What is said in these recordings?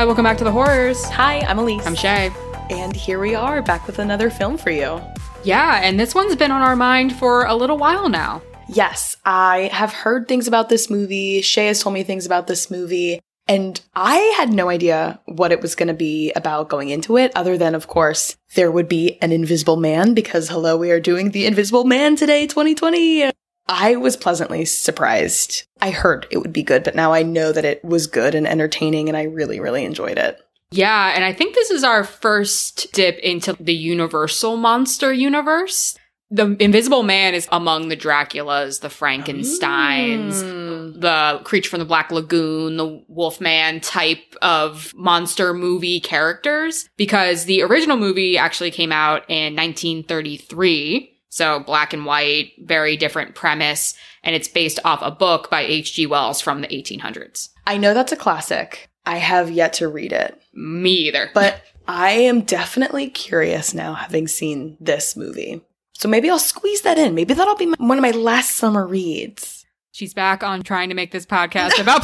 Hi, welcome back to The Horrors. Hi, I'm Elise. I'm Shay. And here we are, back with another film for you. Yeah, and this one's been on our mind for a little while now. Yes, I have heard things about this movie. Shay has told me things about this movie. And I had no idea what it was going to be about going into it, other than, of course, there would be an Invisible Man, because hello, we are doing The Invisible Man today, 2020. I was pleasantly surprised. I heard it would be good, but now I know that it was good and entertaining, and I really, really enjoyed it. Yeah, and I think this is our first dip into the Universal Monster universe. The Invisible Man is among the Draculas, the Frankensteins, the Creature from the Black Lagoon, the Wolfman type of monster movie characters, because the original movie actually came out in 1933. So black and white, very different premise. And it's based off a book by H.G. Wells from the 1800s. I know that's a classic. I have yet to read it. Me either. But I am definitely curious now, having seen this movie. So maybe I'll squeeze that in. Maybe that'll be one of my last summer reads. She's back on trying to make this podcast about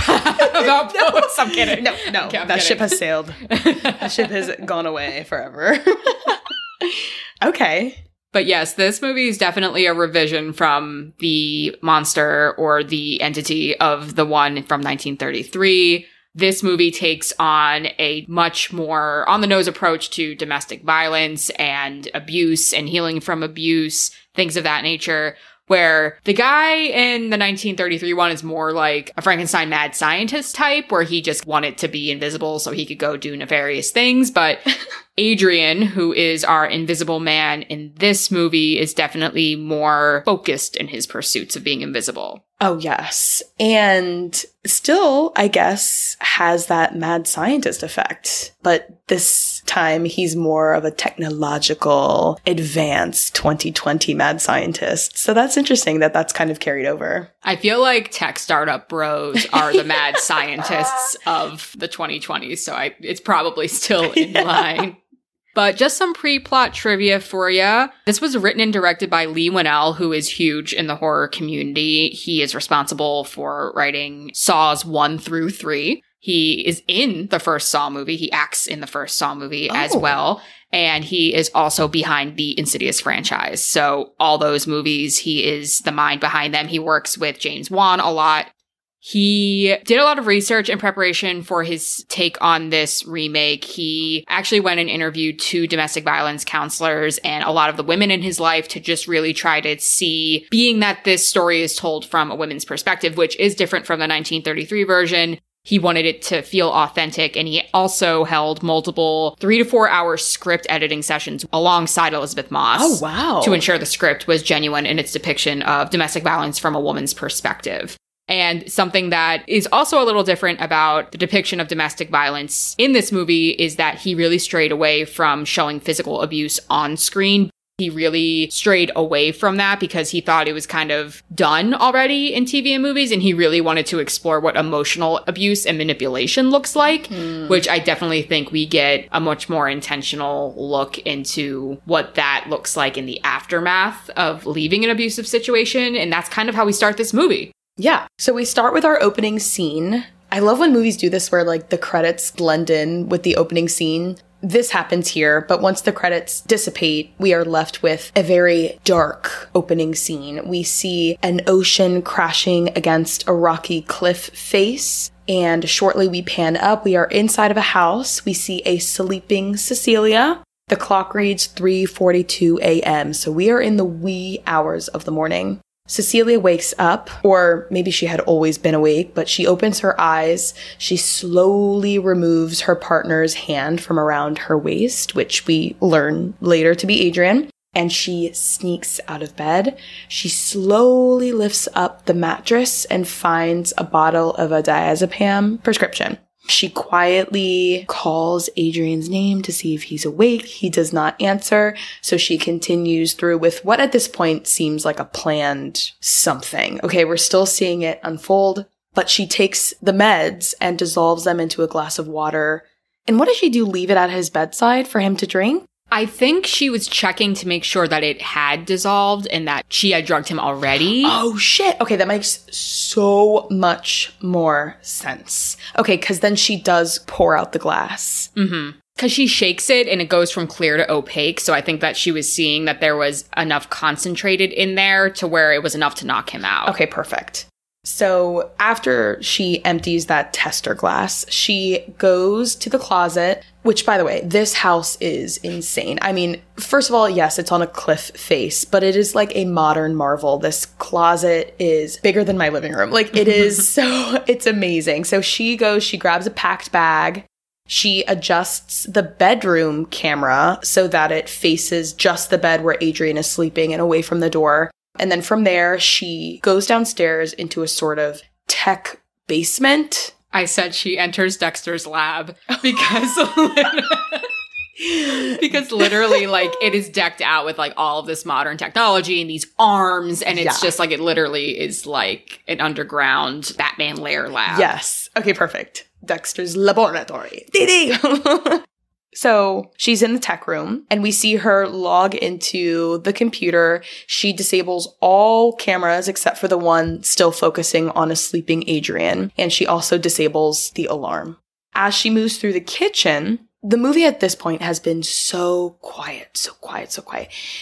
no, books. I'm kidding. No. Okay, that ship has sailed. That ship has gone away forever. Okay. But yes, this movie is definitely a revision from the monster or the entity of the one from 1933. This movie takes on a much more on-the-nose approach to domestic violence and abuse and healing from abuse, things of that nature, where the guy in the 1933 one is more like a Frankenstein mad scientist type, where he just wanted to be invisible so he could go do nefarious things. But Adrian, who is our Invisible Man in this movie, is definitely more focused in his pursuits of being invisible. Oh, yes. And still, I guess, has that mad scientist effect. But this time, he's more of a technological, advanced 2020 mad scientist. So that's interesting that that's kind of carried over. I feel like tech startup bros are the mad scientists of the 2020s. So it's probably still in line. But just some pre-plot trivia for you. This was written and directed by Leigh Whannell, who is huge in the horror community. He is responsible for writing Saws 1-3. He is in the first Saw movie. He acts in the first Saw movie as well. And he is also behind the Insidious franchise. So all those movies, he is the mind behind them. He works with James Wan a lot. He did a lot of research in preparation for his take on this remake. He actually went and interviewed 2 domestic violence counselors and a lot of the women in his life to just really try to see, being that this story is told from a women's perspective, which is different from the 1933 version. He wanted it to feel authentic, and he also held multiple 3 to 4 hour script editing sessions alongside Elizabeth Moss. Oh, wow. To ensure the script was genuine in its depiction of domestic violence from a woman's perspective. And something that is also a little different about the depiction of domestic violence in this movie is that he really strayed away from showing physical abuse on screen. He really strayed away from that because he thought it was kind of done already in TV and movies. And he really wanted to explore what emotional abuse and manipulation looks like, which I definitely think we get a much more intentional look into what that looks like in the aftermath of leaving an abusive situation. And that's kind of how we start this movie. Yeah. So we start with our opening scene. I love when movies do this where like the credits blend in with the opening scene. This happens here, but once the credits dissipate, we are left with a very dark opening scene. We see an ocean crashing against a rocky cliff face, and shortly we pan up. We are inside of a house. We see a sleeping Cecilia. The clock reads 3:42 a.m., so we are in the wee hours of the morning. Cecilia wakes up, or maybe she had always been awake, but she opens her eyes. She slowly removes her partner's hand from around her waist, which we learn later to be Adrian, and she sneaks out of bed. She slowly lifts up the mattress and finds a bottle of a diazepam prescription. She quietly calls Adrian's name to see if he's awake. He does not answer, so she continues through with what at this point seems like a planned something. Okay, we're still seeing it unfold, but she takes the meds and dissolves them into a glass of water. And what does she do? Leave it at his bedside for him to drink? I think she was checking to make sure that it had dissolved and that she had drugged him already. Oh, shit. Okay, that makes so much more sense. Okay, because then she does pour out the glass. Mm-hmm. Because she shakes it and it goes from clear to opaque. So I think that she was seeing that there was enough concentrated in there to where it was enough to knock him out. Okay, perfect. So after she empties that tester glass, she goes to the closet, which, by the way, this house is insane. I mean, first of all, yes, it's on a cliff face, but it is like a modern marvel. This closet is bigger than my living room. Like, it is so, it's amazing. So she goes, she grabs a packed bag. She adjusts the bedroom camera so that it faces just the bed where Adrian is sleeping and away from the door. And then from there, she goes downstairs into a sort of tech basement. I said she enters Dexter's lab because literally, like, it is decked out with, like, all of this modern technology and these arms. And it's just, like, it literally is, like, an underground Batman lair lab. Yes. Okay, perfect. Dexter's laboratory. Dee dee! So she's in the tech room and we see her log into the computer. She disables all cameras except for the one still focusing on a sleeping Adrian. And she also disables the alarm. As she moves through the kitchen, the movie at this point has been so quiet.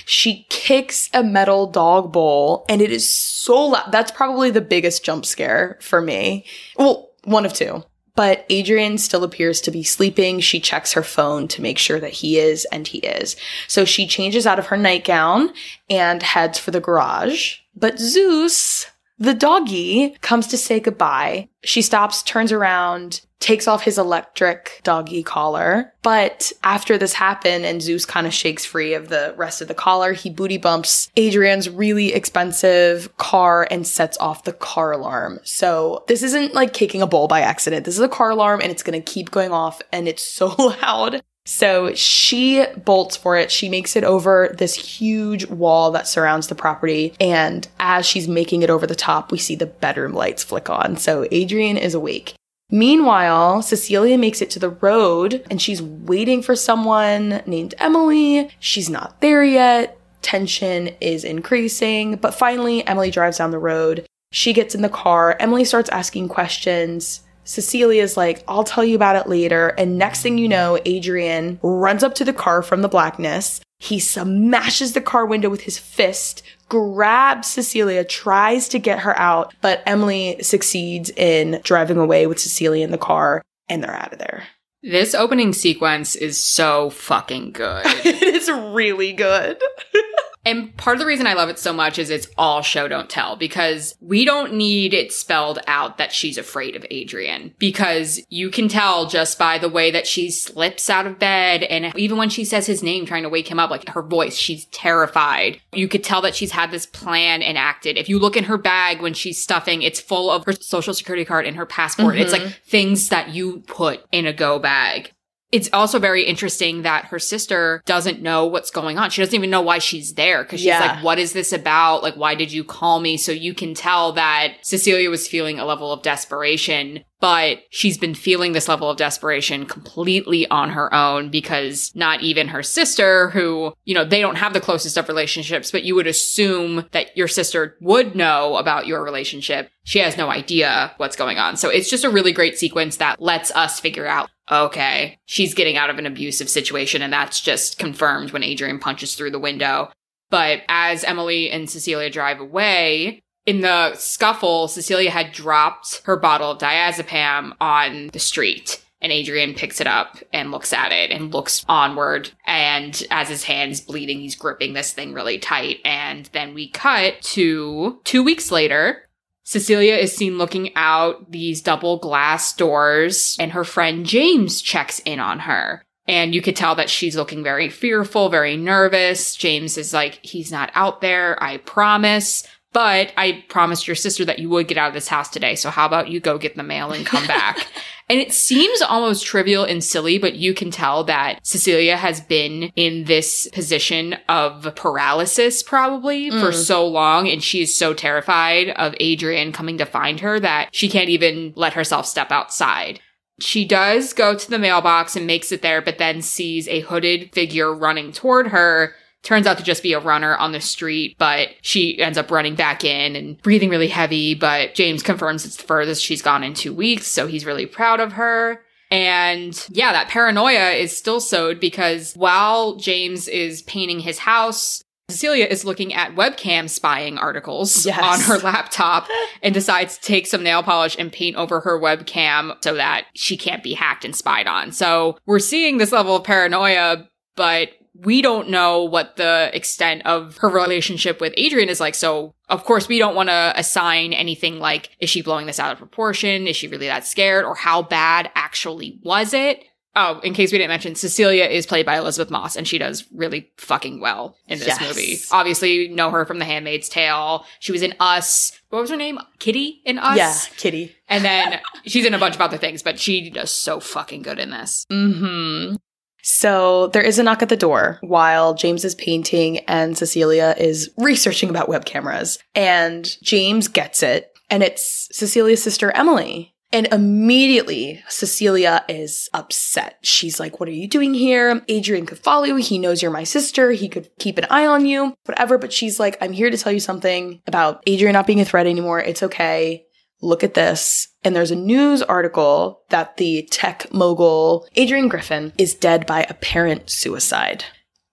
She kicks a metal dog bowl and it is so loud. That's probably the biggest jump scare for me. Well, one of two. But Adrian still appears to be sleeping. She checks her phone to make sure that he is, and he is. So she changes out of her nightgown and heads for the garage. But Zeus, the doggy, comes to say goodbye. She stops, turns around, takes off his electric doggy collar. But after this happened and Zeus kind of shakes free of the rest of the collar, he booty bumps Adrian's really expensive car and sets off the car alarm. So this isn't like kicking a bowl by accident. This is a car alarm and it's going to keep going off and it's so loud. So she bolts for it. She makes it over this huge wall that surrounds the property. And as she's making it over the top, we see the bedroom lights flick on. So Adrian is awake. Meanwhile, Cecilia makes it to the road and she's waiting for someone named Emily. She's not there yet. Tension is increasing. But finally, Emily drives down the road. She gets in the car. Emily starts asking questions. Cecilia's like, I'll tell you about it later. And next thing you know, Adrian runs up to the car from the blackness. He smashes the car window with his fist, grabs Cecilia, tries to get her out, but Emily succeeds in driving away with Cecilia in the car, and they're out of there. This opening sequence is so fucking good. It is really good. And part of the reason I love it so much is it's all show, don't tell, because we don't need it spelled out that she's afraid of Adrian, because you can tell just by the way that she slips out of bed. And even when she says his name, trying to wake him up, like her voice, she's terrified. You could tell that she's had this plan enacted. If you look in her bag when she's stuffing, it's full of her social security card and her passport. Mm-hmm. It's like things that you put in a go bag. It's also very interesting that her sister doesn't know what's going on. She doesn't even know why she's there because she's like, what is this about? Like, why did you call me? So you can tell that Cecilia was feeling a level of desperation, but she's been feeling this level of desperation completely on her own because not even her sister who, you know, they don't have the closest of relationships, but you would assume that your sister would know about your relationship. She has no idea what's going on. So it's just a really great sequence that lets us figure out, okay, she's getting out of an abusive situation, and that's just confirmed when Adrian punches through the window. But as Emily and Cecilia drive away, in the scuffle, Cecilia had dropped her bottle of diazepam on the street, and Adrian picks it up and looks at it and looks onward. And as his hand's bleeding, he's gripping this thing really tight. And then we cut to 2 weeks later. Cecilia is seen looking out these double glass doors, and her friend James checks in on her. And you could tell that she's looking very fearful, very nervous. James is like, he's not out there, I promise. But I promised your sister that you would get out of this house today, so how about you go get the mail and come back? And it seems almost trivial and silly, but you can tell that Cecilia has been in this position of paralysis probably for so long. And she is so terrified of Adrian coming to find her that she can't even let herself step outside. She does go to the mailbox and makes it there, but then sees a hooded figure running toward her. Turns out to just be a runner on the street, but she ends up running back in and breathing really heavy. But James confirms it's the furthest she's gone in 2 weeks, so he's really proud of her. And yeah, that paranoia is still sowed because while James is painting his house, Cecilia is looking at webcam spying articles on her laptop and decides to take some nail polish and paint over her webcam so that she can't be hacked and spied on. So we're seeing this level of paranoia, but we don't know what the extent of her relationship with Adrian is like. So, of course, we don't want to assign anything like, is she blowing this out of proportion? Is she really that scared? Or how bad actually was it? Oh, in case we didn't mention, Cecilia is played by Elizabeth Moss, and she does really fucking well in this movie. Obviously, know her from The Handmaid's Tale. She was in Us. What was her name? Kitty in Us? Yeah, Kitty. And then she's in a bunch of other things, but she does so fucking good in this. Mm-hmm. So there is a knock at the door while James is painting and Cecilia is researching about web cameras. And James gets it, and it's Cecilia's sister, Emily. And immediately, Cecilia is upset. She's like, what are you doing here? Adrian could follow you. He knows you're my sister. He could keep an eye on you, whatever. But she's like, I'm here to tell you something about Adrian not being a threat anymore. It's okay. Look at this. And there's a news article that the tech mogul Adrian Griffin is dead by apparent suicide.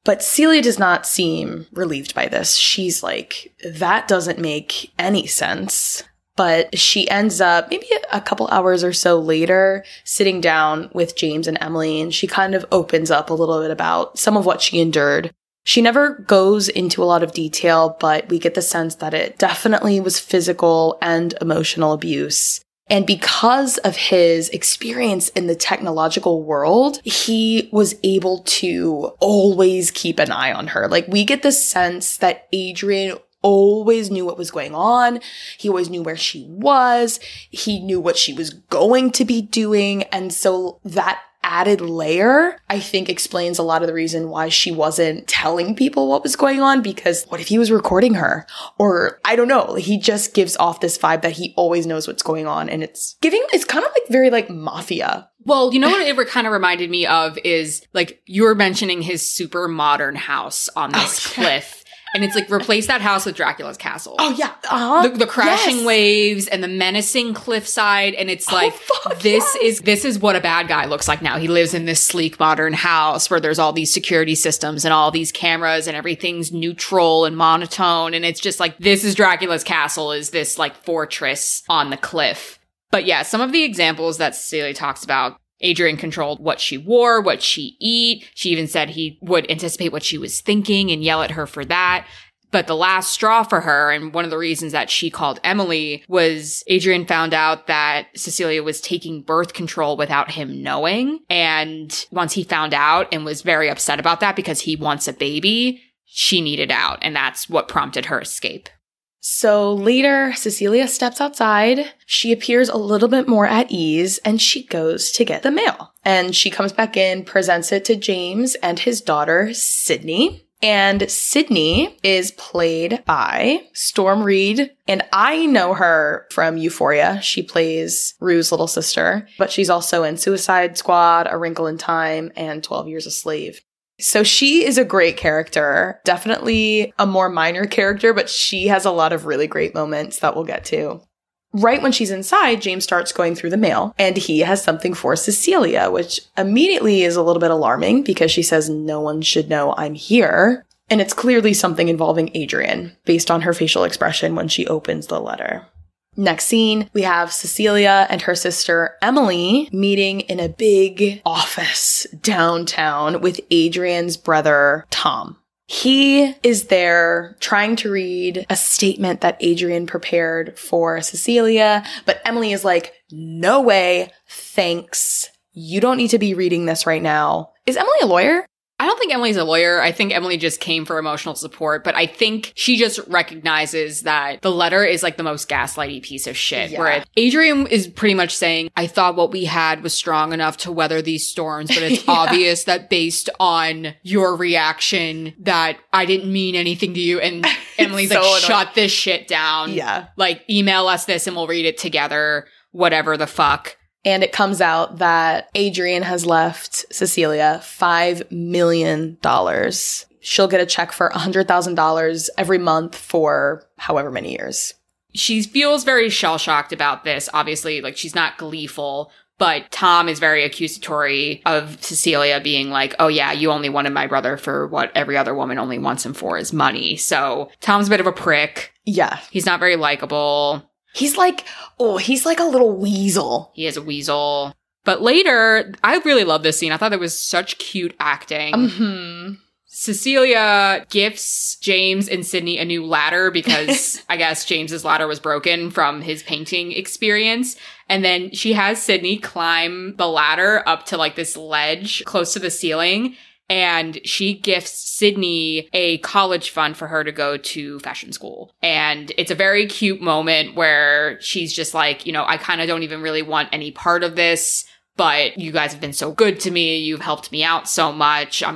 But Celia does not seem relieved by this. She's like, that doesn't make any sense. But she ends up maybe a couple hours or so later sitting down with James and Emily, and she kind of opens up a little bit about some of what she endured. She never goes into a lot of detail, but we get the sense that it definitely was physical and emotional abuse. And because of his experience in the technological world, he was able to always keep an eye on her. Like, we get the sense that Adrian always knew what was going on. He always knew where she was. He knew what she was going to be doing. And so that added layer, I think, explains a lot of the reason why she wasn't telling people what was going on, because what if he was recording her? Or I don't know, he just gives off this vibe that he always knows what's going on, and it's kind of like very like mafia. Well, you know what it kind of reminded me of is like, you were mentioning his super modern house on this cliff. And it's like, replace that house with Dracula's castle. Oh, yeah. Uh-huh. The crashing waves and the menacing cliffside. And it's like, this is what a bad guy looks like now. He lives in this sleek modern house where there's all these security systems and all these cameras and everything's neutral and monotone. And it's just like, this is Dracula's castle, is this like fortress on the cliff. But yeah, some of the examples that Cecilia talks about, Adrian controlled what she wore, what she eat. She even said he would anticipate what she was thinking and yell at her for that. But the last straw for her, and one of the reasons that she called Emily, was Adrian found out that Cecilia was taking birth control without him knowing. And once he found out and was very upset about that because he wants a baby, she needed out. And that's what prompted her escape. So later, Cecilia steps outside. She appears a little bit more at ease, and she goes to get the mail. And she comes back in, presents it to James and his daughter, Sydney. And Sydney is played by Storm Reid. And I know her from Euphoria. She plays Rue's little sister, but she's also in Suicide Squad, A Wrinkle in Time, and 12 Years a Slave. So she is a great character, definitely a more minor character, but she has a lot of really great moments that we'll get to. Right when she's inside, James starts going through the mail, and he has something for Cecilia, which immediately is a little bit alarming because she says, no one should know I'm here. And it's clearly something involving Adrian based on her facial expression when she opens the letter. Next scene, we have Cecilia and her sister Emily meeting in a big office downtown with Adrian's brother, Tom. He is there trying to read a statement that Adrian prepared for Cecilia, but Emily is like, no way, thanks. You don't need to be reading this right now. Is Emily a lawyer? I don't think Emily's a lawyer. I think Emily just came for emotional support, but I think she just recognizes that the letter is like the most gaslighty piece of shit. Yeah. Where Adrian is pretty much saying, I thought what we had was strong enough to weather these storms, but it's obvious that based on your reaction that I didn't mean anything to you. And Emily's so like, shut this shit down. Yeah. Like, email us this and we'll read it together. Whatever the fuck. And it comes out that Adrian has left Cecilia $5 million. She'll get a check for $100,000 every month for however many years. She feels very shell-shocked about this, obviously. Like, she's not gleeful, but Tom is very accusatory of Cecilia being like, oh yeah, you only wanted my brother for what every other woman only wants him for is money. So Tom's a bit of a prick. Yeah. He's not very likable. He's like a little weasel. He is a weasel. But later, I really love this scene. I thought it was such cute acting. Mm-hmm. Cecilia gifts James and Sydney a new ladder because I guess James's ladder was broken from his painting experience. And then she has Sydney climb the ladder up to like this ledge close to the ceiling. And she gifts Sydney a college fund for her to go to fashion school. And it's a very cute moment where she's just like, you know, I kind of don't even really want any part of this, but you guys have been so good to me. You've helped me out so much. I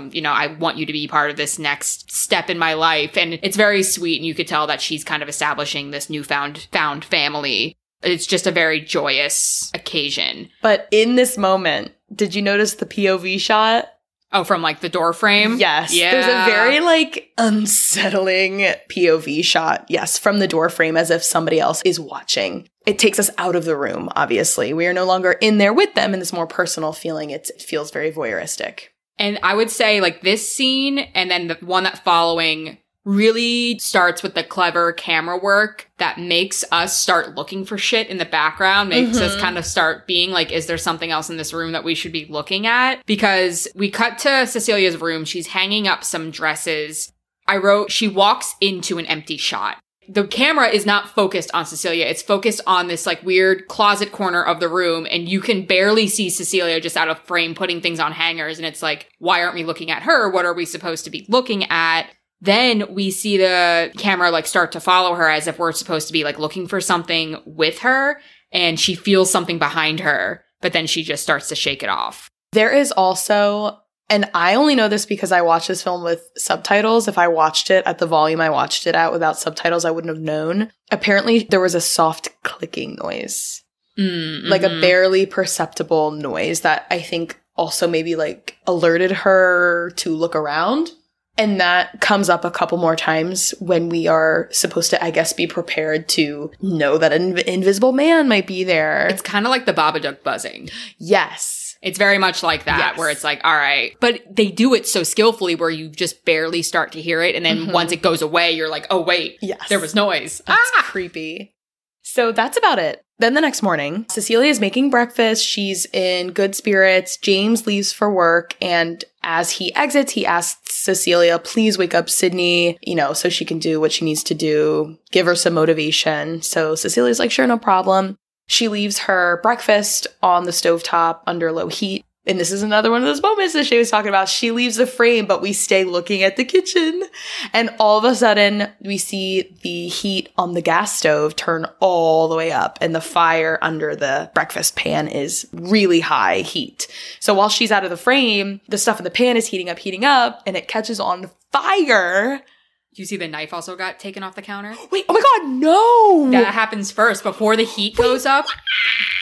want you to be part of this next step in my life. And it's very sweet. And you could tell that she's kind of establishing this newfound family. It's just a very joyous occasion. But in this moment, did you notice the POV shot? Oh, from like the door frame? Yes. Yeah. There's a very like unsettling POV shot. Yes, from the door frame as if somebody else is watching. It takes us out of the room, obviously. We are no longer in there with them in this more personal feeling. It feels very voyeuristic. And I would say like this scene and then the one that following really starts with the clever camera work that makes us start looking for shit in the background, makes us kind of start being like, is there something else in this room that we should be looking at? Because we cut to Cecilia's room. She's hanging up some dresses. I wrote, she walks into an empty shot. The camera is not focused on Cecilia. It's focused on this like weird closet corner of the room. And you can barely see Cecilia just out of frame putting things on hangers. And it's like, why aren't we looking at her? What are we supposed to be looking at? Then we see the camera like start to follow her as if we're supposed to be like looking for something with her, and she feels something behind her, but then she just starts to shake it off. There is also, and I only know this because I watched this film with subtitles. If I watched it at the volume I watched it at without subtitles, I wouldn't have known. Apparently there was a soft clicking noise, like a barely perceptible noise that I think also maybe like alerted her to look around. And that comes up a couple more times when we are supposed to, I guess, be prepared to know that an invisible man might be there. It's kind of like the Babadook buzzing. Yes. It's very much like that, yes. Where it's like, all right. But they do it so skillfully where you just barely start to hear it. And then once it goes away, you're like, oh, wait, yes. There was noise. That's creepy. So that's about it. Then the next morning, Cecilia is making breakfast. She's in good spirits. James leaves for work. And as he exits, he asks Cecilia, please wake up Sydney, so she can do what she needs to do. Give her some motivation. So Cecilia's like, sure, no problem. She leaves her breakfast on the stovetop under low heat. And this is another one of those moments that she was talking about. She leaves the frame, but we stay looking at the kitchen. And all of a sudden, we see the heat on the gas stove turn all the way up. And the fire under the breakfast pan is really high heat. So while she's out of the frame, the stuff in the pan is heating up, and it catches on fire. You see the knife also got taken off the counter? Wait, oh my God, no! That happens first. Before the heat goes up,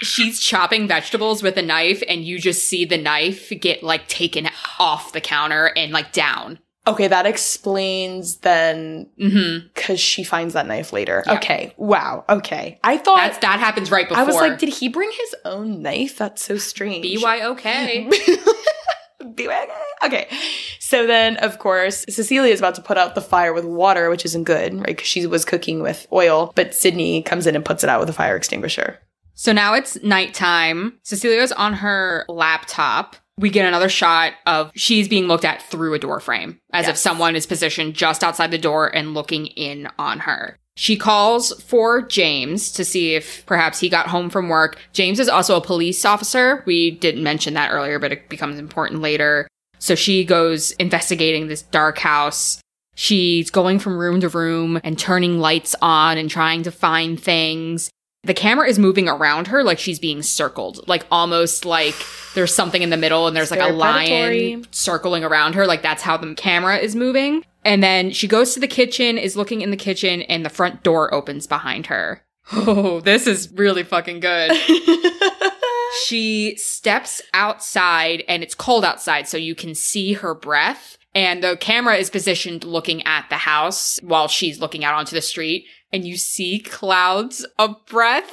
she's chopping vegetables with a knife, and you just see the knife get, like, taken off the counter and, like, down. Okay, that explains then, because she finds that knife later. Yeah. Okay, wow, okay. I thought... That happens right before. I was like, did he bring his own knife? That's so strange. B-Y-O-K. Okay. So then, of course, Cecilia is about to put out the fire with water, which isn't good, right? Because she was cooking with oil, but Sydney comes in and puts it out with a fire extinguisher. So now it's nighttime. Cecilia's on her laptop. We get another shot of she's being looked at through a door frame, as if someone is positioned just outside the door and looking in on her. She calls for James to see if perhaps he got home from work. James is also a police officer. We didn't mention that earlier, but it becomes important later. So she goes investigating this dark house. She's going from room to room and turning lights on and trying to find things. The camera is moving around her like she's being circled, like almost like there's something in the middle and there's like a lion circling around her. Like that's how the camera is moving. And then she goes to the kitchen, is looking in the kitchen, and the front door opens behind her. Oh, this is really fucking good. She steps outside and it's cold outside, so you can see her breath. And the camera is positioned looking at the house while she's looking out onto the street. And you see clouds of breath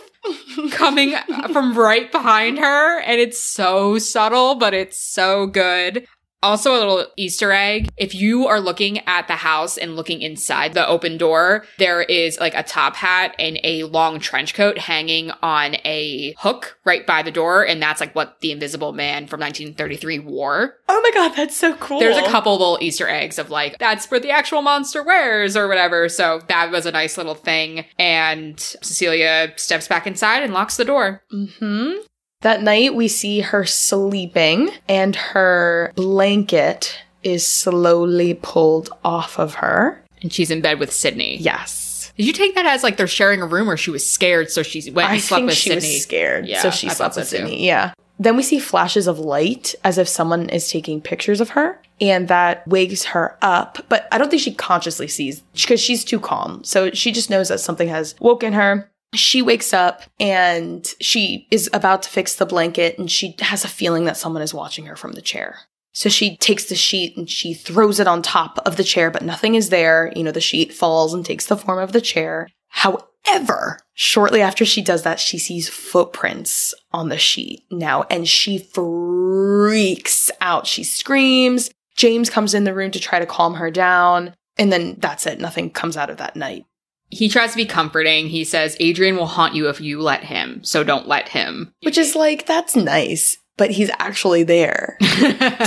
coming from right behind her. And it's so subtle, but it's so good. Also, a little Easter egg. If you are looking at the house and looking inside the open door, there is like a top hat and a long trench coat hanging on a hook right by the door. And that's like what The Invisible Man from 1933 wore. Oh my God, that's so cool. There's a couple little Easter eggs of like, that's what the actual monster wears or whatever. So that was a nice little thing. And Cecilia steps back inside and locks the door. Mm-hmm. That night, we see her sleeping, and her blanket is slowly pulled off of her. And she's in bed with Sydney. Yes. Did you take that as, like, they're sharing a room, or she was scared, so she went and slept with Sydney? I think she was scared, so she slept with Sydney, yeah. Then we see flashes of light, as if someone is taking pictures of her, and that wakes her up. But I don't think she consciously sees, because she's too calm. So she just knows that something has woken her. She wakes up and she is about to fix the blanket, and she has a feeling that someone is watching her from the chair. So she takes the sheet and she throws it on top of the chair, but nothing is there. You know, the sheet falls and takes the form of the chair. However, shortly after she does that, she sees footprints on the sheet now, and she freaks out. She screams. James comes in the room to try to calm her down, and then that's it. Nothing comes out of that night. He tries to be comforting. He says, Adrian will haunt you if you let him, so don't let him. Which is like, that's nice, but he's actually there. Do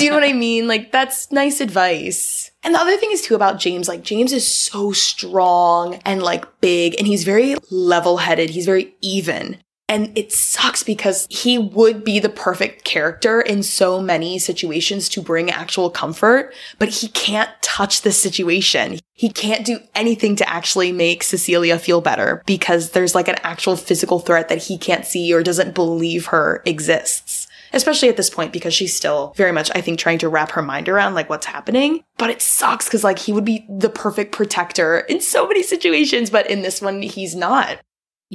you know what I mean? Like, that's nice advice. And the other thing is, too, about James, like, James is so strong and, like, big, and he's very level-headed. He's very even. And it sucks because he would be the perfect character in so many situations to bring actual comfort, but he can't touch the situation. He can't do anything to actually make Cecilia feel better because there's like an actual physical threat that he can't see or doesn't believe her exists. Especially at this point because she's still very much, I think, trying to wrap her mind around like what's happening. But it sucks because like he would be the perfect protector in so many situations, but in this one, he's not.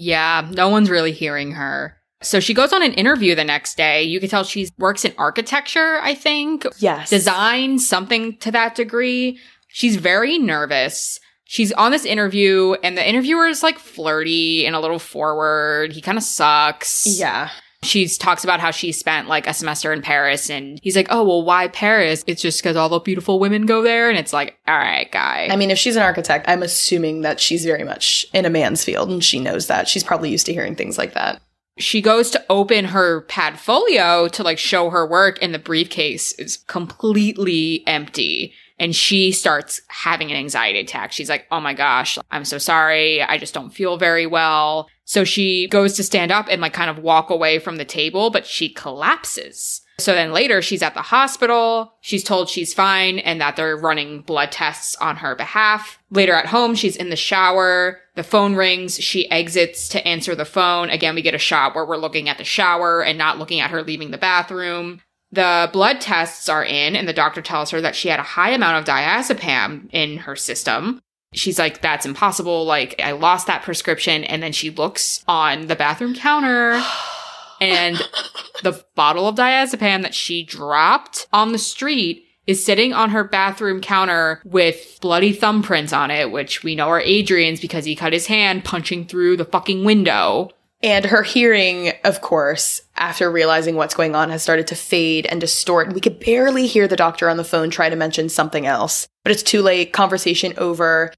Yeah, no one's really hearing her. So she goes on an interview the next day. You can tell she works in architecture, I think. Yes. Design, something to that degree. She's very nervous. She's on this interview, and the interviewer is like flirty and a little forward. He kind of sucks. Yeah. She talks about how she spent like a semester in Paris, and he's like, oh, well, why Paris? It's just because all the beautiful women go there. And it's like, all right, guy. I mean, if she's an architect, I'm assuming that she's very much in a man's field, and she knows that. She's probably used to hearing things like that. She goes to open her Padfolio to like show her work, and the briefcase is completely empty. And she starts having an anxiety attack. She's like, oh my gosh, I'm so sorry. I just don't feel very well. So she goes to stand up and like kind of walk away from the table, but she collapses. So then later she's at the hospital. She's told she's fine and that they're running blood tests on her behalf. Later at home, she's in the shower. The phone rings. She exits to answer the phone. Again, we get a shot where we're looking at the shower and not looking at her leaving the bathroom. The blood tests are in, and the doctor tells her that she had a high amount of diazepam in her system. She's like, that's impossible. Like, I lost that prescription. And then she looks on the bathroom counter, and the bottle of diazepam that she dropped on the street is sitting on her bathroom counter with bloody thumbprints on it, which we know are Adrian's because he cut his hand punching through the fucking window. And her hearing, of course, after realizing what's going on, has started to fade and distort. We could barely hear the doctor on the phone try to mention something else. But it's too late. Conversation over.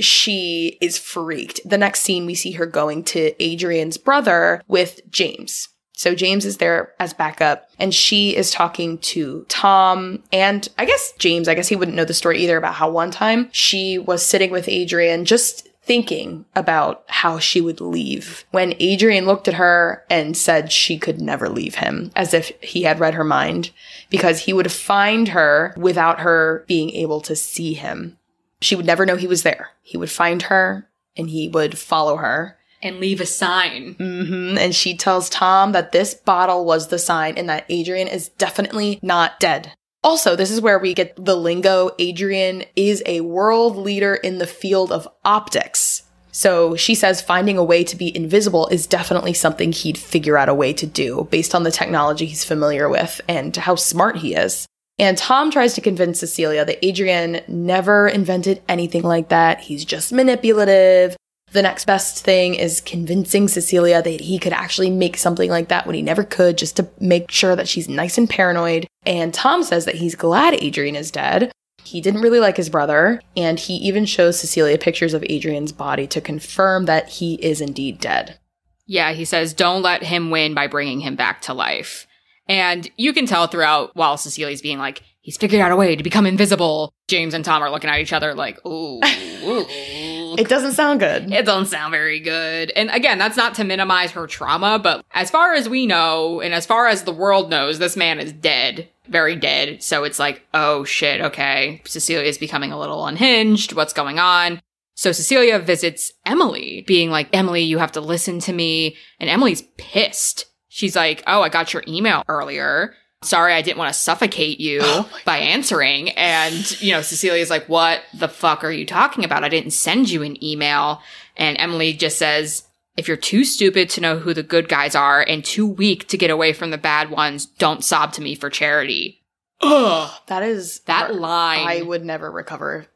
She is freaked. The next scene, we see her going to Adrian's brother with James. So James is there as backup, and she is talking to Tom and I guess James. I guess he wouldn't know the story either about how one time she was sitting with Adrian just thinking about how she would leave when Adrian looked at her and said she could never leave him, as if he had read her mind, because he would find her without her being able to see him. She would never know he was there. He would find her and he would follow her. And leave a sign. Mm-hmm. And she tells Tom that this bottle was the sign and that Adrian is definitely not dead. Also, this is where we get the lingo. Adrian is a world leader in the field of optics. So she says finding a way to be invisible is definitely something he'd figure out a way to do based on the technology he's familiar with and how smart he is. And Tom tries to convince Cecilia that Adrian never invented anything like that. He's just manipulative. The next best thing is convincing Cecilia that he could actually make something like that when he never could, just to make sure that she's nice and paranoid. And Tom says that he's glad Adrian is dead. He didn't really like his brother, and he even shows Cecilia pictures of Adrian's body to confirm that he is indeed dead. Yeah, he says, don't let him win by bringing him back to life. And you can tell throughout, while Cecilia's being like, he's figured out a way to become invisible, James and Tom are looking at each other like, ooh. It doesn't sound good. It doesn't sound very good. And again, that's not to minimize her trauma, but as far as we know, and as far as the world knows, this man is dead. Very dead. So it's like, oh shit, okay. Cecilia is becoming a little unhinged. What's going on? So Cecilia visits Emily, being like, Emily, you have to listen to me. And Emily's pissed. She's like, oh, I got your email earlier. Sorry, I didn't want to suffocate you by answering. And, you know, Cecilia's like, what the fuck are you talking about? I didn't send you an email. And Emily just says, if you're too stupid to know who the good guys are and too weak to get away from the bad ones, don't sob to me for charity. Ugh. That line. I would never recover.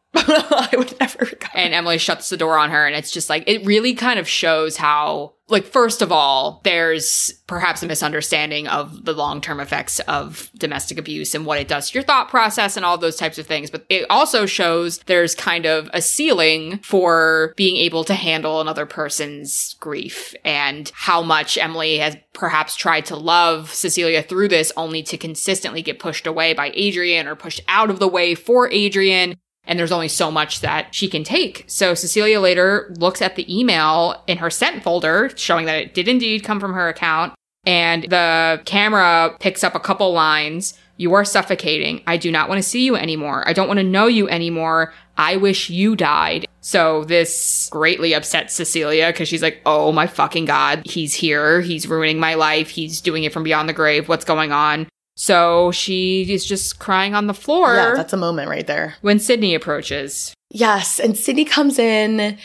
And Emily shuts the door on her, and it's just like, it really kind of shows how, like, first of all, there's perhaps a misunderstanding of the long-term effects of domestic abuse and what it does to your thought process and all those types of things. But it also shows there's kind of a ceiling for being able to handle another person's grief, and how much Emily has perhaps tried to love Cecilia through this, only to consistently get pushed away by Adrian or pushed out of the way for Adrian. And there's only so much that she can take. So Cecilia later looks at the email in her sent folder, showing that it did indeed come from her account. And the camera picks up a couple lines. You are suffocating. I do not want to see you anymore. I don't want to know you anymore. I wish you died. So this greatly upsets Cecilia, because she's like, oh my fucking God, he's here. He's ruining my life. He's doing it from beyond the grave. What's going on? So she is just crying on the floor. Yeah, that's a moment right there. When Sydney approaches. Yes, and Sydney comes in.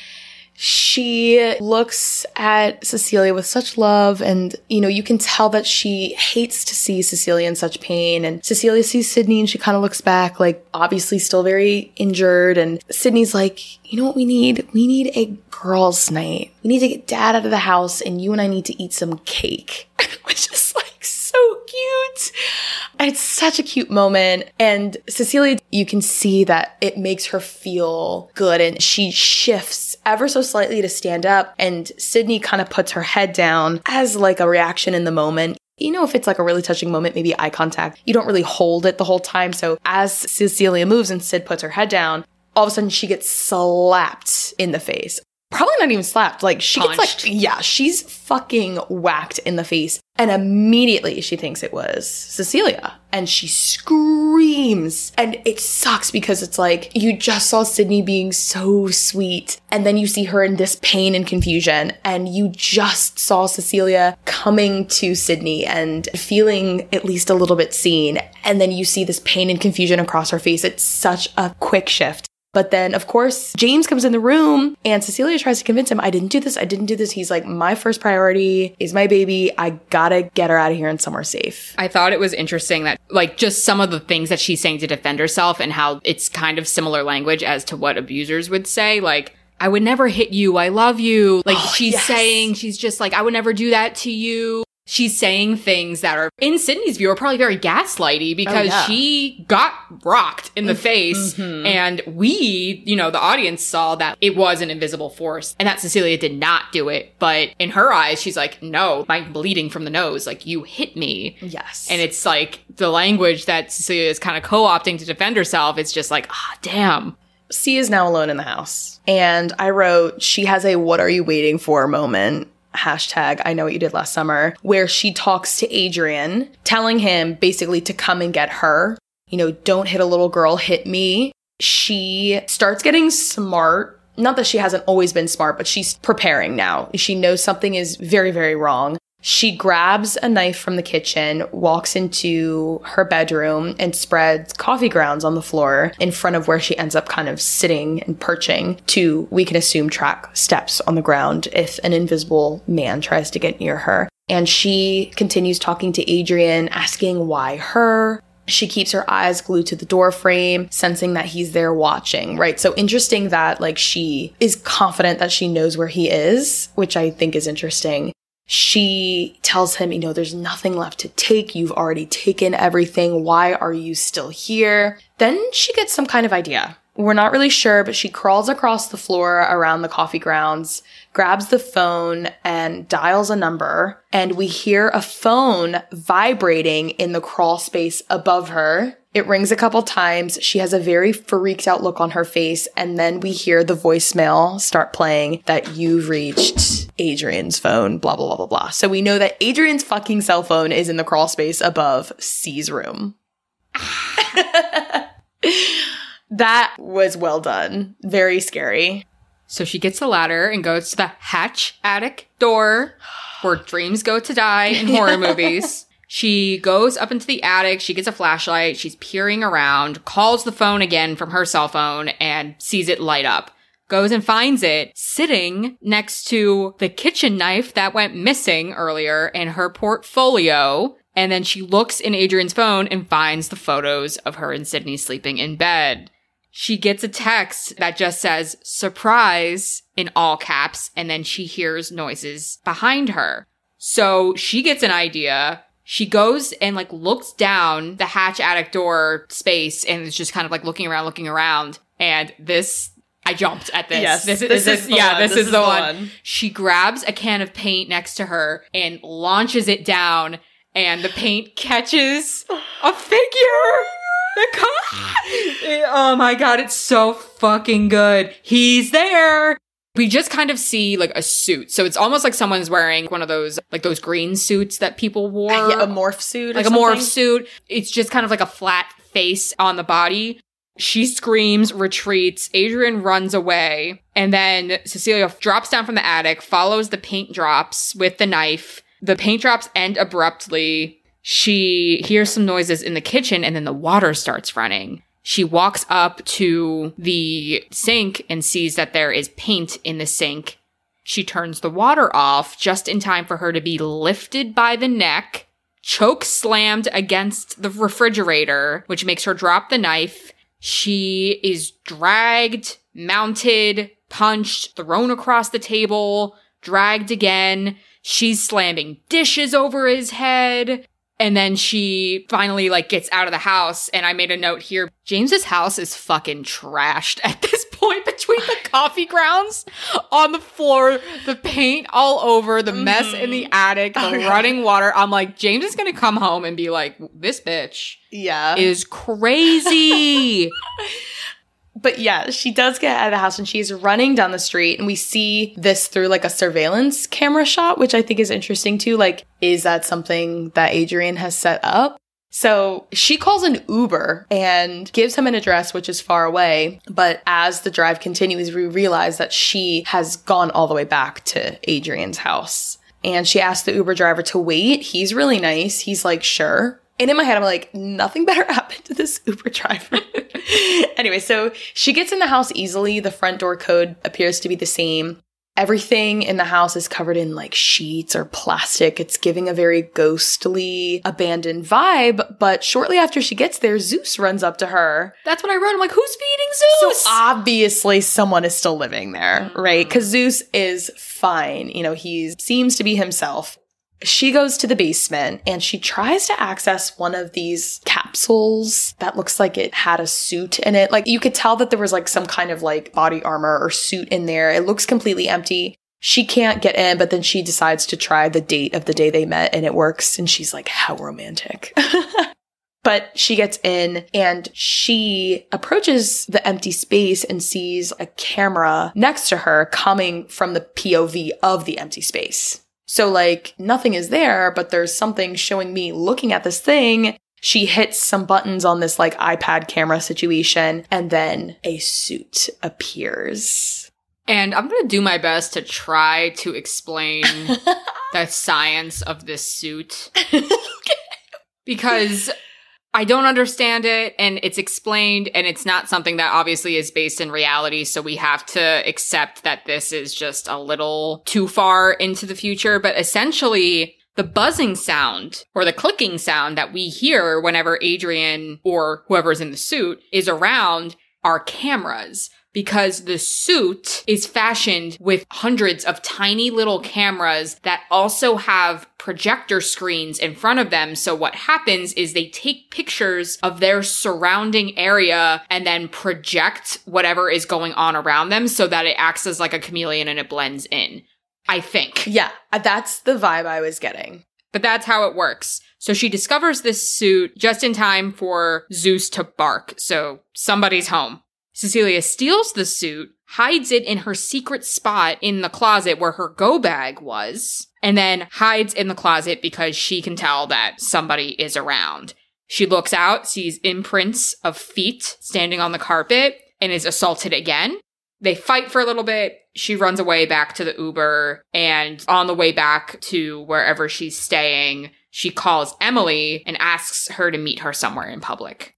She looks at Cecilia with such love, and, you know, you can tell that she hates to see Cecilia in such pain. And Cecilia sees Sydney, and she kind of looks back, like, obviously still very injured. And Sydney's like, you know what we need? We need a girls' night. We need to get Dad out of the house, and you and I need to eat some cake. Which is like, so cute. It's such a cute moment. And Cecilia, you can see that it makes her feel good, and she shifts ever so slightly to stand up, and Sydney kind of puts her head down as like a reaction in the moment. You know, if it's like a really touching moment, maybe eye contact, you don't really hold it the whole time. So as Cecilia moves and Sid puts her head down, all of a sudden she gets slapped in the face. Probably not even slapped. Like, she punched. Gets like, yeah, she's fucking whacked in the face. And immediately she thinks it was Cecilia, and she screams. And it sucks, because it's like, you just saw Sydney being so sweet, and then you see her in this pain and confusion, and you just saw Cecilia coming to Sydney and feeling at least a little bit seen. And then you see this pain and confusion across her face. It's such a quick shift. But then, of course, James comes in the room, and Cecilia tries to convince him, I didn't do this. He's like, my first priority is my baby. I gotta get her out of here and somewhere safe. I thought it was interesting that, like, just some of the things that she's saying to defend herself, and how it's kind of similar language as to what abusers would say. Like, I would never hit you. I love you. Like, saying, she's just like, I would never do that to you. She's saying things that are, in Sydney's view, are probably very gaslighty, because she got rocked in the face. Mm-hmm. And we, you know, the audience saw that it was an invisible force, and that Cecilia did not do it. But in her eyes, she's like, no, I'm bleeding from the nose. Like, you hit me. Yes. And it's like the language that Cecilia is kind of co-opting to defend herself. It's just like, ah, damn. C is now alone in the house. And I wrote, she has a what are you waiting for moment. # I know what you did last summer, where she talks to Adrian, telling him basically to come and get her. You know, don't hit a little girl, hit me. She starts getting smart. Not that she hasn't always been smart, but she's preparing now. She knows something is very, very wrong. She grabs a knife from the kitchen, walks into her bedroom, and spreads coffee grounds on the floor in front of where she ends up kind of sitting and perching to, we can assume, track steps on the ground if an invisible man tries to get near her. And she continues talking to Adrian, asking why her. She keeps her eyes glued to the door frame, sensing that he's there watching, right? So interesting that, like, she is confident that she knows where he is, which I think is interesting. She tells him, you know, there's nothing left to take. You've already taken everything. Why are you still here? Then she gets some kind of idea. We're not really sure, but she crawls across the floor around the coffee grounds, grabs the phone, and dials a number. And we hear a phone vibrating in the crawl space above her. It rings a couple times. She has a very freaked out look on her face. And then we hear the voicemail start playing that you've reached Adrian's phone, blah, blah, blah, blah, blah. So we know that Adrian's fucking cell phone is in the crawl space above C's room. That was well done. Very scary. So she gets a ladder and goes to the hatch attic door where dreams go to die in horror movies. She goes up into the attic. She gets a flashlight. She's peering around, calls the phone again from her cell phone and sees it light up. Goes and finds it sitting next to the kitchen knife that went missing earlier and her portfolio. And then she looks in Adrian's phone and finds the photos of her and Sydney sleeping in bed. She gets a text that just says, surprise, in all caps, and then she hears noises behind her. So she gets an idea. She goes and, like, looks down the hatch attic door space and is just kind of, like, looking around. And this, I jumped at this. Yes, this is the one. She grabs a can of paint next to her and launches it down, and the paint catches a figure. Oh my God, it's so fucking good. He's there. We just kind of see, like, a suit. So it's almost like someone's wearing one of those, like, those green suits that people wore. Yeah, a morph suit or something. Like a morph suit. It's just kind of like a flat face on the body. She screams, retreats. Adrian runs away. And then Cecilia drops down from the attic, follows the paint drops with the knife. The paint drops end abruptly. She hears some noises in the kitchen and then the water starts running. She walks up to the sink and sees that there is paint in the sink. She turns the water off just in time for her to be lifted by the neck, choke slammed against the refrigerator, which makes her drop the knife. She is dragged, mounted, punched, thrown across the table, dragged again. She's slamming dishes over his head. And then she finally, like, gets out of the house. And I made a note here. James's house is fucking trashed at this point between the coffee grounds on the floor, the paint all over, the mess in the attic, the running water. I'm like, James is going to come home and be like, this bitch is crazy. But yeah, she does get out of the house and she's running down the street, and we see this through, like, a surveillance camera shot, which I think is interesting too. Like, is that something that Adrian has set up? So she calls an Uber and gives him an address, which is far away. But as the drive continues, we realize that she has gone all the way back to Adrian's house. And she asks the Uber driver to wait. He's really nice. He's like, sure. And in my head, I'm like, nothing better happened to this Uber driver. Anyway, so she gets in the house easily. The front door code appears to be the same. Everything in the house is covered in, like, sheets or plastic. It's giving a very ghostly, abandoned vibe. But shortly after she gets there, Zeus runs up to her. That's what I wrote. I'm like, who's feeding Zeus? So obviously someone is still living there, right? Because Zeus is fine. You know, he seems to be himself. She goes to the basement and she tries to access one of these capsules that looks like it had a suit in it. Like, you could tell that there was, like, some kind of, like, body armor or suit in there. It looks completely empty. She can't get in, but then she decides to try the date of the day they met and it works. And she's like, how romantic. But she gets in and she approaches the empty space and sees a camera next to her coming from the POV of the empty space. So, like, nothing is there, but there's something showing me looking at this thing. She hits some buttons on this, like, iPad camera situation, and then a suit appears. And I'm going to do my best to try to explain the science of this suit. Okay. Because I don't understand it, and it's explained, and it's not something that obviously is based in reality, so we have to accept that this is just a little too far into the future. But essentially, the buzzing sound, or the clicking sound that we hear whenever Adrian, or whoever's in the suit, is around are cameras. Because the suit is fashioned with hundreds of tiny little cameras that also have projector screens in front of them. So what happens is they take pictures of their surrounding area and then project whatever is going on around them so that it acts as like a chameleon and it blends in, I think. Yeah, that's the vibe I was getting. But that's how it works. So she discovers this suit just in time for Zeus to bark. So somebody's home. Cecilia steals the suit, hides it in her secret spot in the closet where her go-bag was, and then hides in the closet because she can tell that somebody is around. She looks out, sees imprints of feet standing on the carpet, and is assaulted again. They fight for a little bit. She runs away back to the Uber, and on the way back to wherever she's staying, she calls Emily and asks her to meet her somewhere in public.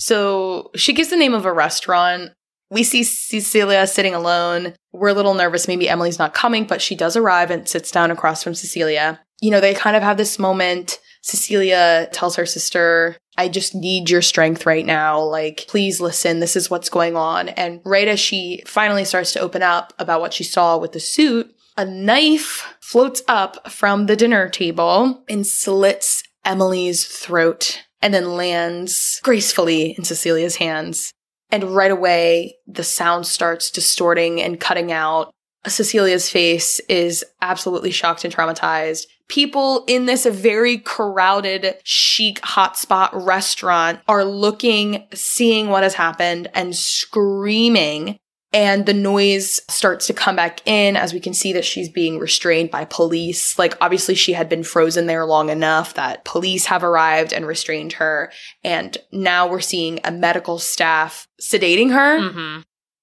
So she gives the name of a restaurant. We see Cecilia sitting alone. We're a little nervous. Maybe Emily's not coming, but she does arrive and sits down across from Cecilia. You know, they kind of have this moment. Cecilia tells her sister, I just need your strength right now. Like, please listen. This is what's going on. And right as she finally starts to open up about what she saw with the suit, a knife floats up from the dinner table and slits Emily's throat. And then lands gracefully in Cecilia's hands. And right away, the sound starts distorting and cutting out. Cecilia's face is absolutely shocked and traumatized. People in this very crowded, chic hotspot restaurant are looking, seeing what has happened, and screaming. And the noise starts to come back in as we can see that she's being restrained by police. Like, obviously, she had been frozen there long enough that police have arrived and restrained her. And now we're seeing a medical staff sedating her. Mm-hmm.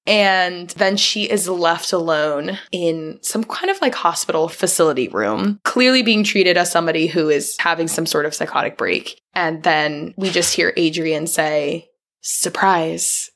And then she is left alone in some kind of like hospital facility room, clearly being treated as somebody who is having some sort of psychotic break. And then we just hear Adrian say, surprise.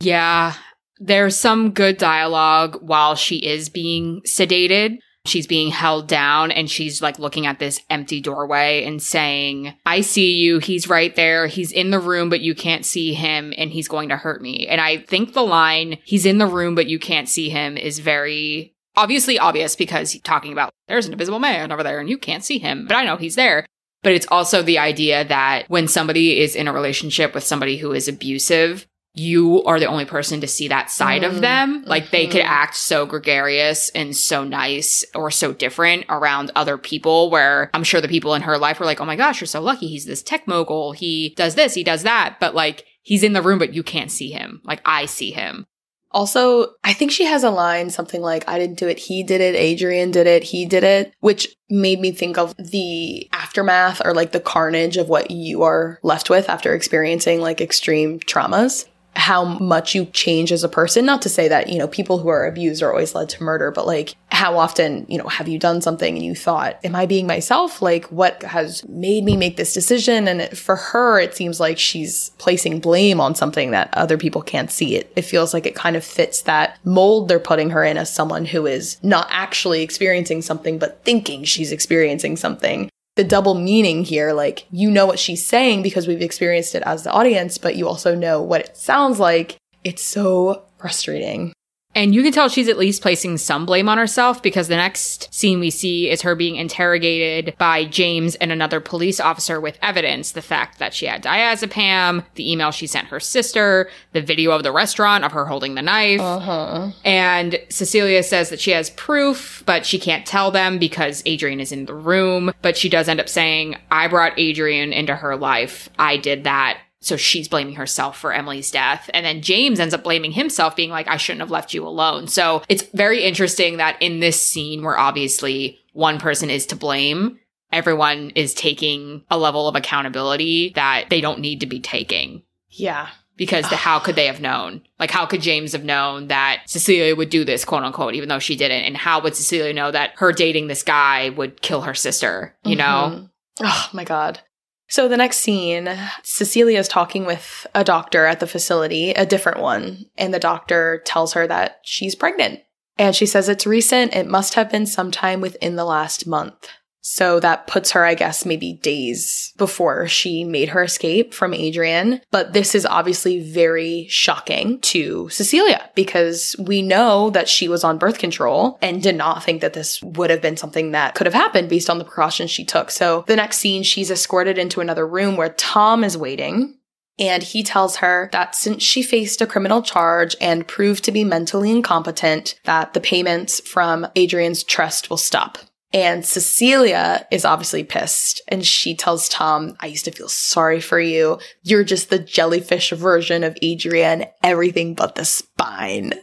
Yeah. There's some good dialogue while she is being sedated. She's being held down and she's like looking at this empty doorway and saying, I see you. He's right there. He's in the room, but you can't see him and he's going to hurt me. And I think the line, he's in the room, but you can't see him, is very obvious because he's talking about there's an invisible man over there and you can't see him, but I know he's there. But it's also the idea that when somebody is in a relationship with somebody who is abusive, you are the only person to see that side of them. Like, they could act so gregarious and so nice or so different around other people, where I'm sure the people in her life were like, oh my gosh, you're so lucky. He's this tech mogul. He does this. He does that. But like, he's in the room, but you can't see him. Like, I see him. Also, I think she has a line, something like, I didn't do it, he did it, Adrian did it, he did it, which made me think of the aftermath or like the carnage of what you are left with after experiencing like extreme traumas. How much you change as a person. Not to say that, you know, people who are abused are always led to murder, but like, how often, you know, have you done something and you thought, am I being myself? Like, what has made me make this decision? And for her, it seems like she's placing blame on something that other people can't see. It feels like it kind of fits that mold they're putting her in as someone who is not actually experiencing something, but thinking she's experiencing something. The double meaning here, like, you know what she's saying because we've experienced it as the audience, but you also know what it sounds like. It's so frustrating. And you can tell she's at least placing some blame on herself, because the next scene we see is her being interrogated by James and another police officer with evidence. The fact that she had diazepam, the email she sent her sister, the video of the restaurant of her holding the knife. Uh-huh. And Cecilia says that she has proof, but she can't tell them because Adrian is in the room. But she does end up saying, I brought Adrian into her life. I did that. So she's blaming herself for Emily's death. And then James ends up blaming himself, being like, I shouldn't have left you alone. So it's very interesting that in this scene where obviously one person is to blame, everyone is taking a level of accountability that they don't need to be taking. Yeah. because how could they have known? Like, how could James have known that Cecilia would do this, quote unquote, even though she didn't? And how would Cecilia know that her dating this guy would kill her sister, you know? Oh, my God. So the next scene, Cecilia is talking with a doctor at the facility, a different one, and the doctor tells her that she's pregnant. And she says it's recent. It must have been sometime within the last month. So that puts her, I guess, maybe days before she made her escape from Adrian. But this is obviously very shocking to Cecilia because we know that she was on birth control and did not think that this would have been something that could have happened based on the precautions she took. So the next scene, she's escorted into another room where Tom is waiting. And he tells her that since she faced a criminal charge and proved to be mentally incompetent, that the payments from Adrian's trust will stop. And Cecilia is obviously pissed, and she tells Tom, I used to feel sorry for you. You're just the jellyfish version of Adrian, everything but the spine.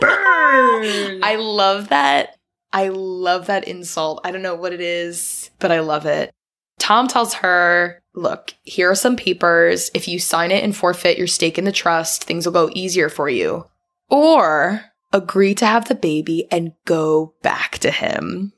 Burn! I love that. I love that insult. I don't know what it is, but I love it. Tom tells her, look, here are some papers. If you sign it and forfeit your stake in the trust, things will go easier for you. Or agree to have the baby and go back to him.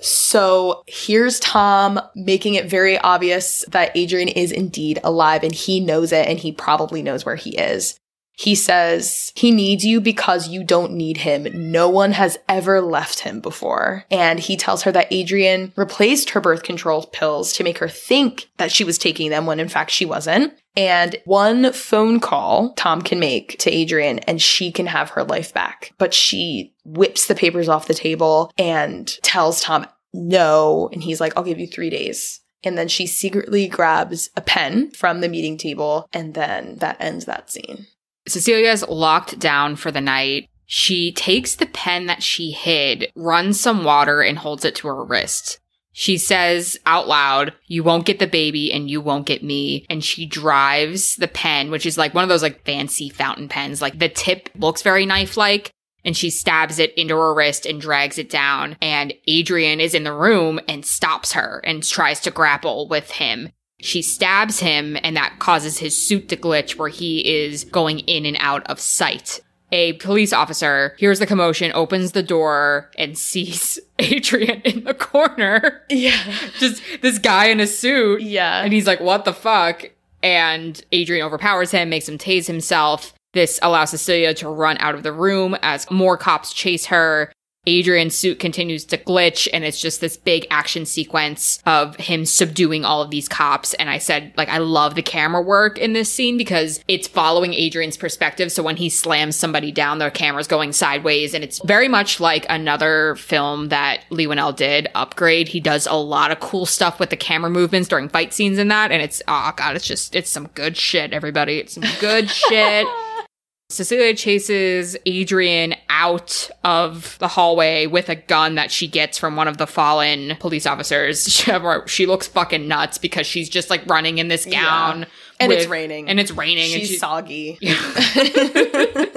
So here's Tom making it very obvious that Adrian is indeed alive and he knows it and he probably knows where he is. He says, he needs you because you don't need him. No one has ever left him before. And he tells her that Adrian replaced her birth control pills to make her think that she was taking them when in fact she wasn't. And one phone call Tom can make to Adrian and she can have her life back. But she whips the papers off the table and tells Tom no. And he's like, I'll give you 3 days. And then she secretly grabs a pen from the meeting table. And then that ends that scene. Cecilia is locked down for the night. She takes the pen that she hid, runs some water, and holds it to her wrist. She says out loud, you won't get the baby and you won't get me. And she drives the pen, which is like one of those like fancy fountain pens. Like the tip looks very knife-like. And she stabs it into her wrist and drags it down. And Adrian is in the room and stops her and tries to grapple with him. She stabs him, and that causes his suit to glitch where he is going in and out of sight. A police officer hears the commotion, opens the door, and sees Adrian in the corner. Yeah. Just this guy in a suit. Yeah. And he's like, what the fuck? And Adrian overpowers him, makes him tase himself. This allows Cecilia to run out of the room as more cops chase her. Adrian's suit continues to glitch, and it's just this big action sequence of him subduing all of these cops. And I said, like, I love the camera work in this scene because it's following Adrian's perspective. So when he slams somebody down, their camera's going sideways. And it's very much like another film that Leigh Whannell did, Upgrade. He does a lot of cool stuff with the camera movements during fight scenes and that. And it's, oh, God, it's just, it's some good shit, everybody. It's some good shit. Cecilia chases Adrian out of the hallway with a gun that she gets from one of the fallen police officers. She looks fucking nuts because she's just like running in this gown. Yeah. And it's raining. She's soggy. Yeah.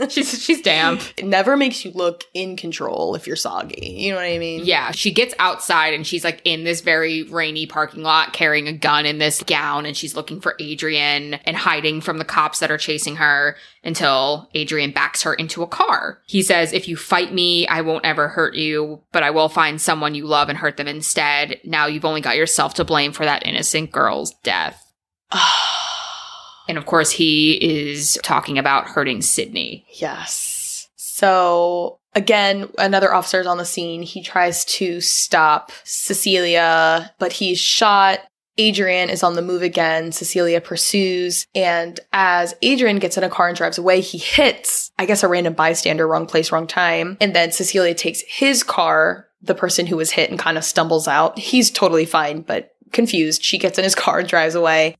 she's damp. It never makes you look in control if you're soggy. You know what I mean? Yeah. She gets outside and she's like in this very rainy parking lot carrying a gun in this gown. And she's looking for Adrian and hiding from the cops that are chasing her until Adrian backs her into a car. He says, if you fight me, I won't ever hurt you, but I will find someone you love and hurt them instead. Now you've only got yourself to blame for that innocent girl's death. And of course, he is talking about hurting Sydney. Yes. So again, another officer is on the scene. He tries to stop Cecilia, but he's shot. Adrian is on the move again. Cecilia pursues. And as Adrian gets in a car and drives away, he hits, I guess, a random bystander, wrong place, wrong time. And then Cecilia takes his car, the person who was hit, and kind of stumbles out. He's totally fine, but confused. She gets in his car and drives away.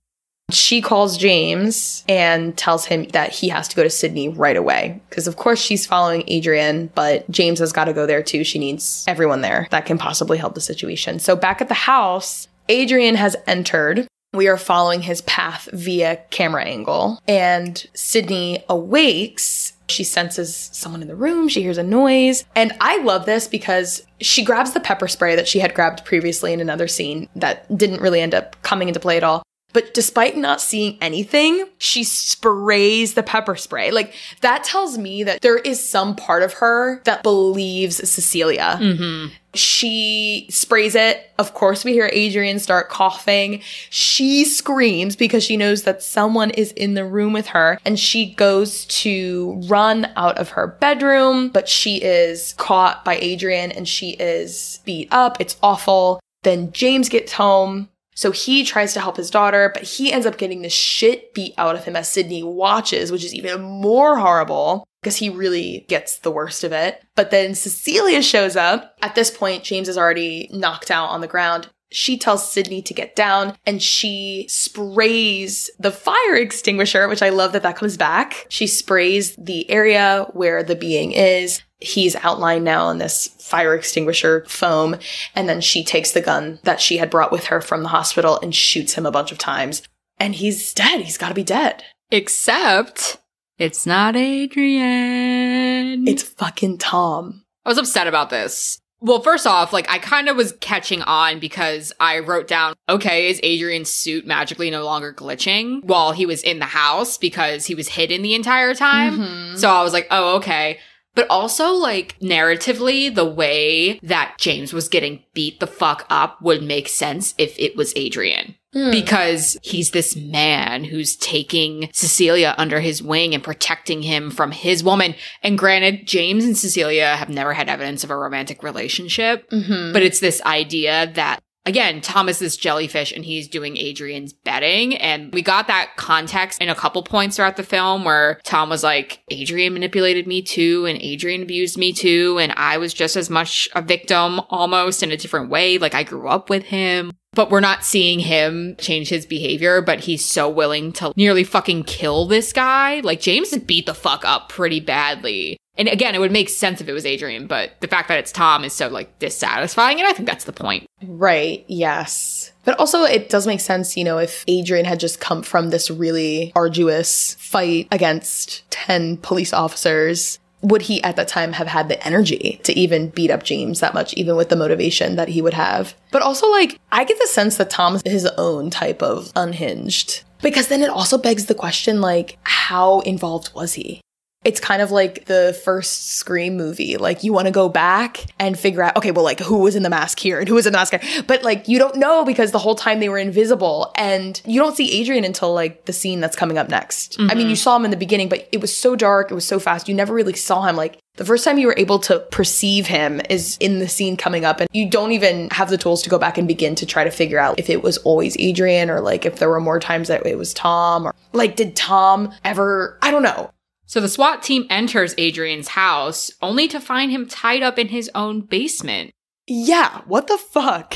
She calls James and tells him that he has to go to Sydney right away. Because, of course, she's following Adrian, but James has got to go there, too. She needs everyone there that can possibly help the situation. So back at the house, Adrian has entered. We are following his path via camera angle. And Sydney awakes. She senses someone in the room. She hears a noise. And I love this because she grabs the pepper spray that she had grabbed previously in another scene that didn't really end up coming into play at all. But despite not seeing anything, she sprays the pepper spray. Like, that tells me that there is some part of her that believes Cecilia. Mm-hmm. She sprays it. Of course, we hear Adrian start coughing. She screams because she knows that someone is in the room with her, and she goes to run out of her bedroom, but she is caught by Adrian and she is beat up. It's awful. Then James gets home. So he tries to help his daughter, but he ends up getting the shit beat out of him as Sydney watches, which is even more horrible because he really gets the worst of it. But then Cecilia shows up. At this point, James is already knocked out on the ground. She tells Sydney to get down, and she sprays the fire extinguisher, which I love that that comes back. She sprays the area where the being is. He's outlined now in this fire extinguisher foam. And then she takes the gun that she had brought with her from the hospital and shoots him a bunch of times. And he's dead. He's got to be dead. Except it's not Adrian. It's fucking Tom. I was upset about this. Well, first off, like, I kind of was catching on because I wrote down, okay, is Adrian's suit magically no longer glitching while he was in the house because he was hidden the entire time? Mm-hmm. So I was like, oh, okay. But also, like, narratively, the way that James was getting beat the fuck up would make sense if it was Adrian. Mm. Because he's this man who's taking Cecilia under his wing and protecting him from his woman. And granted, James and Cecilia have never had evidence of a romantic relationship. Mm-hmm. But it's this idea that, again, Tom is this jellyfish and he's doing Adrian's bedding. And we got that context in a couple points throughout the film where Tom was like, Adrian manipulated me too, and Adrian abused me too, and I was just as much a victim almost in a different way. Like, I grew up with him. But we're not seeing him change his behavior, but he's so willing to nearly fucking kill this guy. Like, James beat the fuck up pretty badly. And again, it would make sense if it was Adrian, but the fact that it's Tom is so, like, dissatisfying, and I think that's the point. Right, yes. But also, it does make sense, you know, if Adrian had just come from this really arduous fight against 10 police officers, would he at that time have had the energy to even beat up James that much, even with the motivation that he would have? But also, like, I get the sense that Tom is his own type of unhinged. Because then it also begs the question, like, how involved was he? It's kind of like the first Scream movie. Like, you want to go back and figure out, okay, well, like, who was in the mask here and who was in the mask here? But, like, you don't know because the whole time they were invisible. And you don't see Adrian until, like, the scene that's coming up next. Mm-hmm. I mean, you saw him in the beginning, but it was so dark. It was so fast. You never really saw him. Like, the first time you were able to perceive him is in the scene coming up. And you don't even have the tools to go back and begin to try to figure out if it was always Adrian or, like, if there were more times that it was Tom. Or, like, did Tom ever... I don't know. So the SWAT team enters Adrian's house, only to find him tied up in his own basement. Yeah, what the fuck?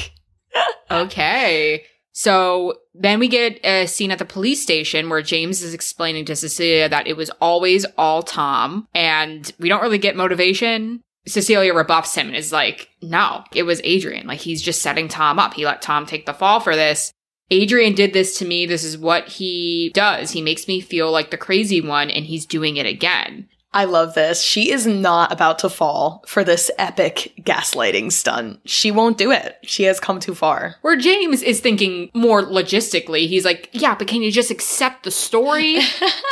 Okay. So then we get a scene at the police station where James is explaining to Cecilia that it was always all Tom, and we don't really get motivation. Cecilia rebuffs him and is like, no, it was Adrian. Like, he's just setting Tom up. He let Tom take the fall for this. Adrian did this to me. This is what he does. He makes me feel like the crazy one, and he's doing it again. I love this. She is not about to fall for this epic gaslighting stunt. She won't do it. She has come too far. Where James is thinking more logistically. He's like, yeah, but can you just accept the story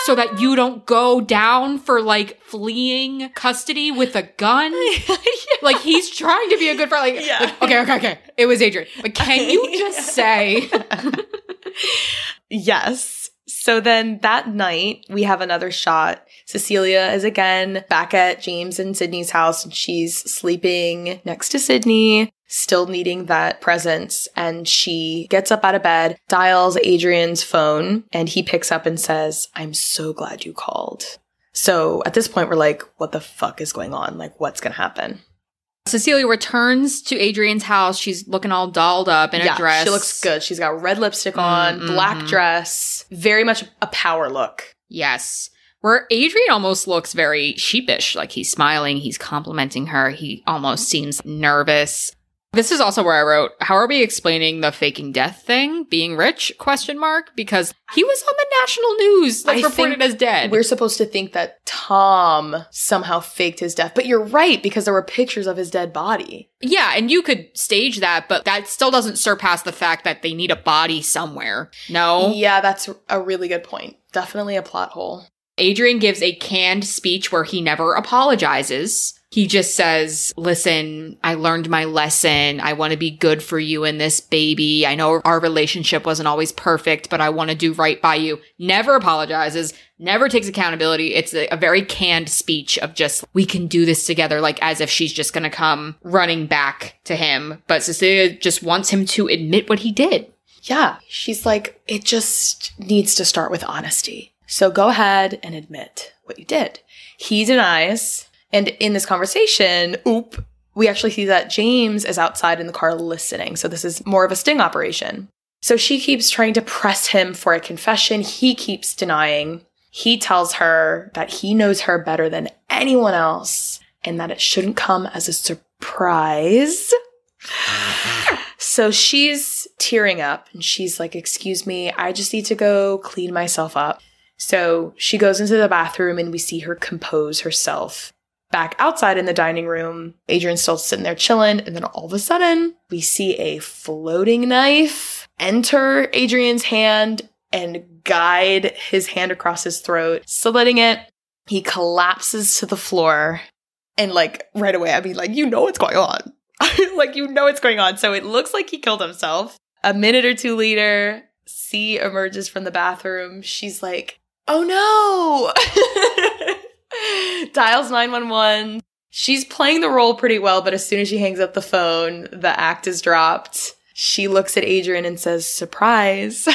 so that you don't go down for, like, fleeing custody with a gun? Yeah. Like, he's trying to be a good friend. Like, yeah. Like, okay. It was Adrian. But can you just say... Yes. So then that night, we have another shot. Cecilia is again back at James and Sydney's house, and she's sleeping next to Sydney, still needing that presence. And she gets up out of bed, dials Adrian's phone, and he picks up and says, I'm so glad you called. So at this point, we're like, what the fuck is going on? Like, what's going to happen? Cecilia returns to Adrian's house. She's looking all dolled up in a dress. She looks good. She's got red lipstick on, black dress, very much a power look. Yes. Where Adrian almost looks very sheepish. Like, he's smiling. He's complimenting her. He almost seems nervous. This is also where I wrote, how are we explaining the faking death thing, being rich, ? Because he was on the national news, like, reported as dead. We're supposed to think that Tom somehow faked his death. But you're right, because there were pictures of his dead body. Yeah, and you could stage that, but that still doesn't surpass the fact that they need a body somewhere. No? Yeah, that's a really good point. Definitely a plot hole. Adrian gives a canned speech where he never apologizes. He just says, listen, I learned my lesson. I want to be good for you and this baby. I know our relationship wasn't always perfect, but I want to do right by you. Never apologizes, never takes accountability. It's a very canned speech of just, we can do this together, like as if she's just going to come running back to him. But Cecilia just wants him to admit what he did. Yeah. She's like, it just needs to start with honesty. So go ahead and admit what you did. He denies. And in this conversation, we actually see that James is outside in the car listening. So this is more of a sting operation. So she keeps trying to press him for a confession. He keeps denying. He tells her that he knows her better than anyone else and that it shouldn't come as a surprise. So she's tearing up and she's like, excuse me, I just need to go clean myself up. So she goes into the bathroom and we see her compose herself. Back outside in the dining room, Adrian's still sitting there chilling, and then all of a sudden, we see a floating knife enter Adrian's hand and guide his hand across his throat, slitting it. He collapses to the floor, and like, right away, I mean, like, you know what's going on. So it looks like he killed himself. A minute or two later, C emerges from the bathroom. She's like, oh no! Dials 911. She's playing the role pretty well, but as soon as she hangs up the phone, the act is dropped. She looks at Adrian and says, surprise.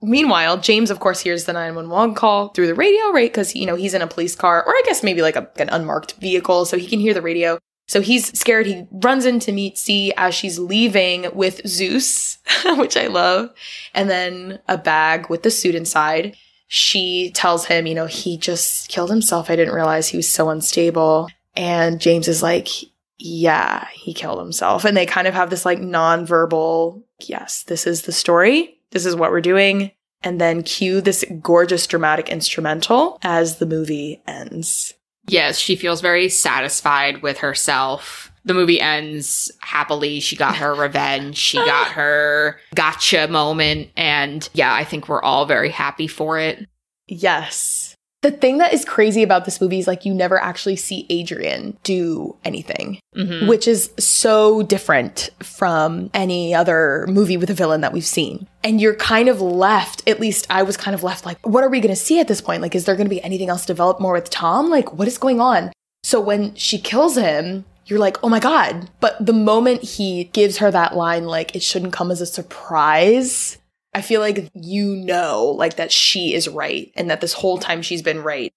Meanwhile, James, of course, hears the 911 call through the radio, right? Because, you know, he's in a police car, or I guess maybe like an unmarked vehicle, so he can hear the radio. So he's scared. He runs in to meet C as she's leaving with Zeus, which I love, and then a bag with the suit inside. She tells him, you know, he just killed himself. I didn't realize he was so unstable. And James is like, yeah, he killed himself. And they kind of have this like nonverbal, yes, this is the story. This is what we're doing. And then cue this gorgeous dramatic instrumental as the movie ends. Yes, she feels very satisfied with herself. The movie ends happily. She got her revenge. She got her gotcha moment. And yeah, I think we're all very happy for it. Yes. The thing that is crazy about this movie is like you never actually see Adrian do anything, which is so different from any other movie with a villain that we've seen. And you're kind of left, at least I was kind of left like, what are we going to see at this point? Like, is there going to be anything else developed more with Tom? Like, what is going on? So when she kills him, you're like, oh my God. But the moment he gives her that line, like, it shouldn't come as a surprise, I feel like you know, like, that she is right and that this whole time she's been right.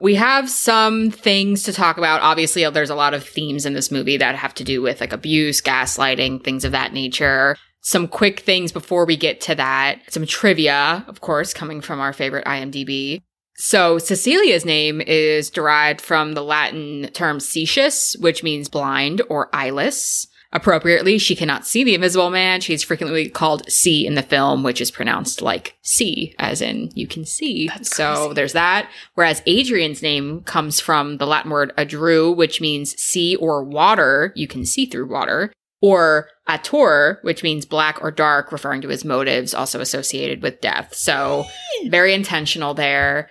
We have some things to talk about. Obviously, there's a lot of themes in this movie that have to do with, like, abuse, gaslighting, things of that nature. Some quick things before we get to that. Some trivia, of course, coming from our favorite IMDb. So Cecilia's name is derived from the Latin term cecius, which means blind or eyeless. Appropriately, she cannot see the Invisible Man. She's frequently called C in the film, which is pronounced like C, as in you can see. That's so crazy. There's that. Whereas Adrian's name comes from the Latin word adru, which means sea or water. You can see through water. Or ator, which means black or dark, referring to his motives, also associated with death. So very intentional there.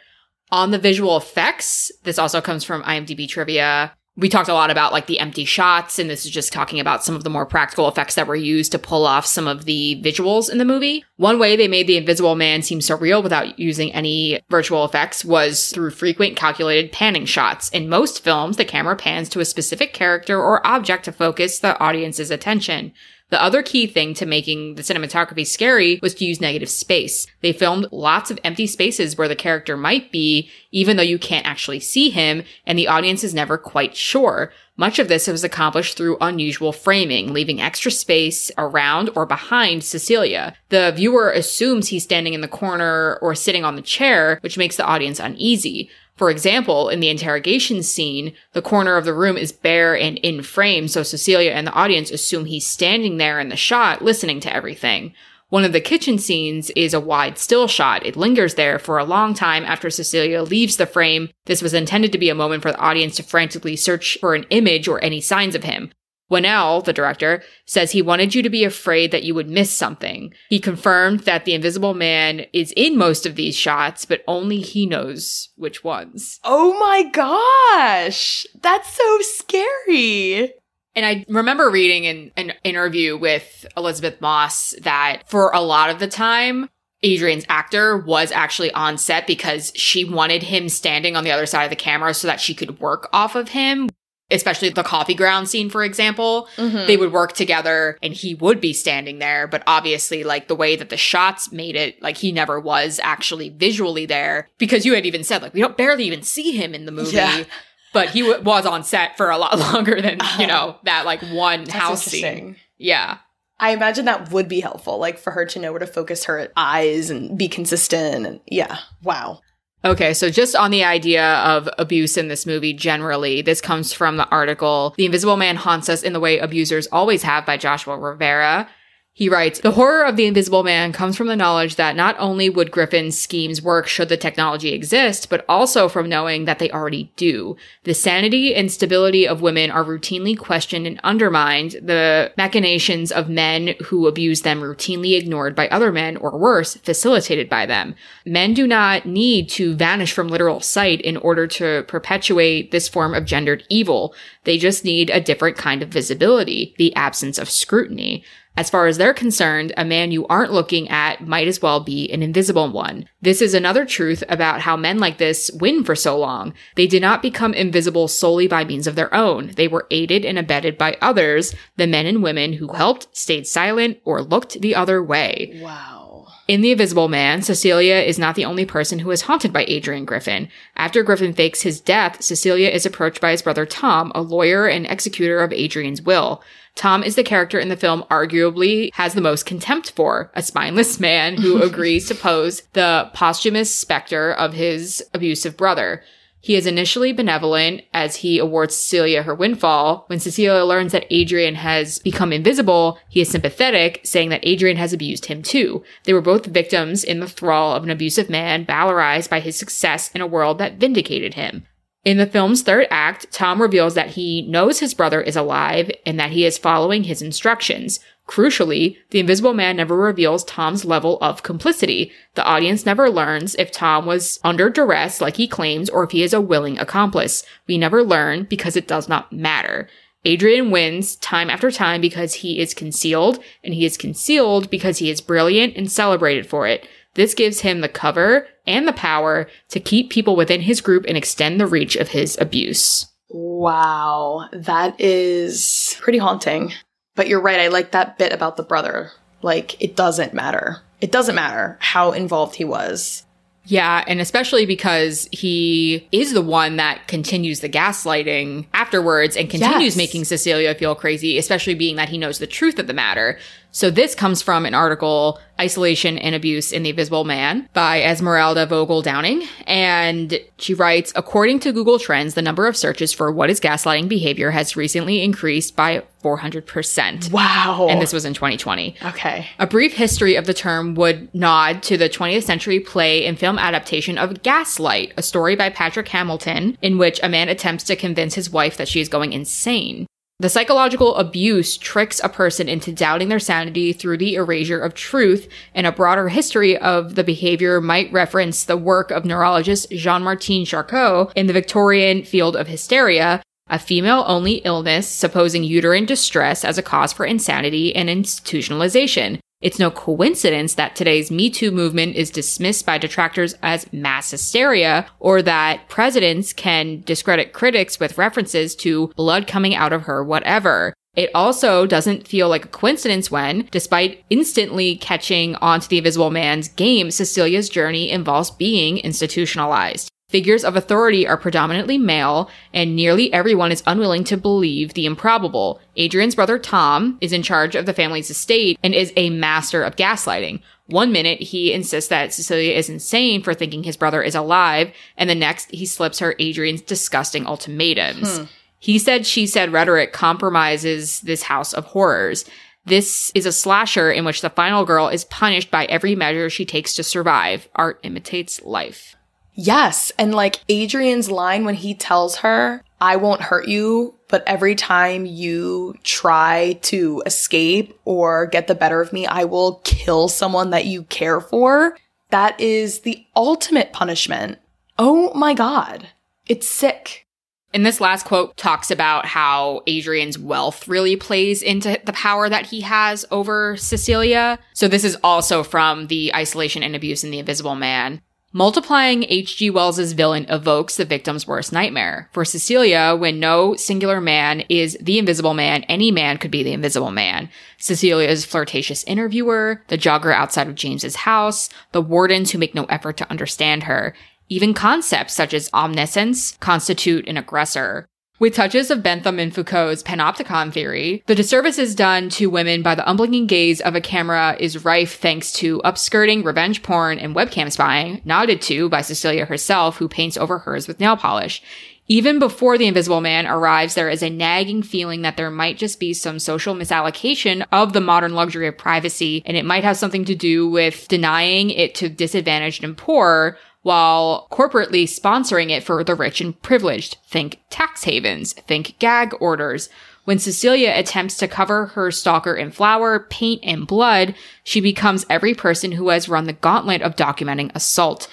On the visual effects, this also comes from IMDb trivia. We talked a lot about like the empty shots, and this is just talking about some of the more practical effects that were used to pull off some of the visuals in the movie. One way they made the Invisible Man seem so real without using any virtual effects was through frequent calculated panning shots. In most films, the camera pans to a specific character or object to focus the audience's attention. The other key thing to making the cinematography scary was to use negative space. They filmed lots of empty spaces where the character might be, even though you can't actually see him, and the audience is never quite sure. Much of this was accomplished through unusual framing, leaving extra space around or behind Cecilia. The viewer assumes he's standing in the corner or sitting on the chair, which makes the audience uneasy. For example, in the interrogation scene, the corner of the room is bare and in frame, so Cecilia and the audience assume he's standing there in the shot, listening to everything. One of the kitchen scenes is a wide still shot. It lingers there for a long time after Cecilia leaves the frame. This was intended to be a moment for the audience to frantically search for an image or any signs of him. Whannell, the director, says he wanted you to be afraid that you would miss something. He confirmed that the Invisible Man is in most of these shots, but only he knows which ones. Oh my gosh! That's so scary! And I remember reading in an interview with Elizabeth Moss that for a lot of the time, Adrian's actor was actually on set because she wanted him standing on the other side of the camera so that she could work off of him. Especially the coffee ground scene, for example, They would work together and he would be standing there. But obviously, like, the way that the shots made it, like, he never was actually visually there, because you had even said, like, we don't barely even see him in the movie. Yeah. But he was on set for a lot longer than, you know, that, like, one house scene. Yeah. I imagine that would be helpful, like, for her to know where to focus her eyes and be consistent. And yeah. Wow. Okay, so just on the idea of abuse in this movie generally, this comes from the article, The Invisible Man Haunts Us in the Way Abusers Always Have, by Joshua Rivera. He writes, the horror of the Invisible Man comes from the knowledge that not only would Griffin's schemes work should the technology exist, but also from knowing that they already do. The sanity and stability of women are routinely questioned and undermined. The machinations of men who abuse them routinely ignored by other men, or worse, facilitated by them. Men do not need to vanish from literal sight in order to perpetuate this form of gendered evil. They just need a different kind of visibility, the absence of scrutiny. As far as they're concerned, a man you aren't looking at might as well be an invisible one. This is another truth about how men like this win for so long. They did not become invisible solely by means of their own. They were aided and abetted by others, the men and women who helped, stayed silent, or looked the other way. Wow. In The Invisible Man, Cecilia is not the only person who is haunted by Adrian Griffin. After Griffin fakes his death, Cecilia is approached by his brother Tom, a lawyer and executor of Adrian's will. Tom is the character in the film arguably has the most contempt for, a spineless man who agrees to pose the posthumous specter of his abusive brother. He is initially benevolent as he awards Cecilia her windfall. When Cecilia learns that Adrian has become invisible, he is sympathetic, saying that Adrian has abused him too. They were both victims in the thrall of an abusive man, valorized by his success in a world that vindicated him. In the film's third act, Tom reveals that he knows his brother is alive and that he is following his instructions. Crucially, the Invisible Man never reveals Tom's level of complicity. The audience never learns if Tom was under duress like he claims or if he is a willing accomplice. We never learn because it does not matter. Adrian wins time after time because he is concealed, and he is concealed because he is brilliant and celebrated for it. This gives him the cover and the power to keep people within his group and extend the reach of his abuse. Wow, that is pretty haunting. But you're right, I like that bit about the brother. Like, it doesn't matter. It doesn't matter how involved he was. Yeah, and especially because he is the one that continues the gaslighting afterwards and continues making Cecilia feel crazy, especially being that he knows the truth of the matter. So this comes from an article, Isolation and Abuse in the Invisible Man, by Esmeralda Vogel Downing. And she writes, according to Google Trends, the number of searches for what is gaslighting behavior has recently increased by 400%. Wow. And this was in 2020. Okay. A brief history of the term would nod to the 20th century play and film adaptation of Gaslight, a story by Patrick Hamilton, in which a man attempts to convince his wife that she is going insane. The psychological abuse tricks a person into doubting their sanity through the erasure of truth, and a broader history of the behavior might reference the work of neurologist Jean-Martin Charcot in the Victorian field of hysteria, a female-only illness supposing uterine distress as a cause for insanity and institutionalization. It's no coincidence that today's Me Too movement is dismissed by detractors as mass hysteria, or that presidents can discredit critics with references to blood coming out of her whatever. It also doesn't feel like a coincidence when, despite instantly catching onto the Invisible Man's game, Cecilia's journey involves being institutionalized. Figures of authority are predominantly male, and nearly everyone is unwilling to believe the improbable. Adrian's brother Tom is in charge of the family's estate and is a master of gaslighting. One minute, he insists that Cecilia is insane for thinking his brother is alive, and the next, he slips her Adrian's disgusting ultimatums. He said, she said rhetoric compromises this house of horrors. This is a slasher in which the final girl is punished by every measure she takes to survive. Art imitates life. Yes, and like Adrian's line when he tells her, I won't hurt you, but every time you try to escape or get the better of me, I will kill someone that you care for. That is the ultimate punishment. Oh my God. It's sick. And this last quote talks about how Adrian's wealth really plays into the power that he has over Cecilia. So this is also from The Isolation and Abuse in The Invisible Man. Multiplying H.G. Wells' villain evokes the victim's worst nightmare. For Cecilia, when no singular man is the invisible man, any man could be the invisible man. Cecilia's flirtatious interviewer, the jogger outside of James's house, the wardens who make no effort to understand her. Even concepts such as omniscience constitute an aggressor. With touches of Bentham and Foucault's panopticon theory, the disservices done to women by the unblinking gaze of a camera is rife thanks to upskirting, revenge porn, and webcam spying, nodded to by Cecilia herself, who paints over hers with nail polish. Even before the Invisible Man arrives, there is a nagging feeling that there might just be some social misallocation of the modern luxury of privacy, and it might have something to do with denying it to disadvantaged and poor, while corporately sponsoring it for the rich and privileged. Think tax havens. Think gag orders. When Cecilia attempts to cover her stalker in flour, paint, and blood, she becomes every person who has run the gauntlet of documenting assault.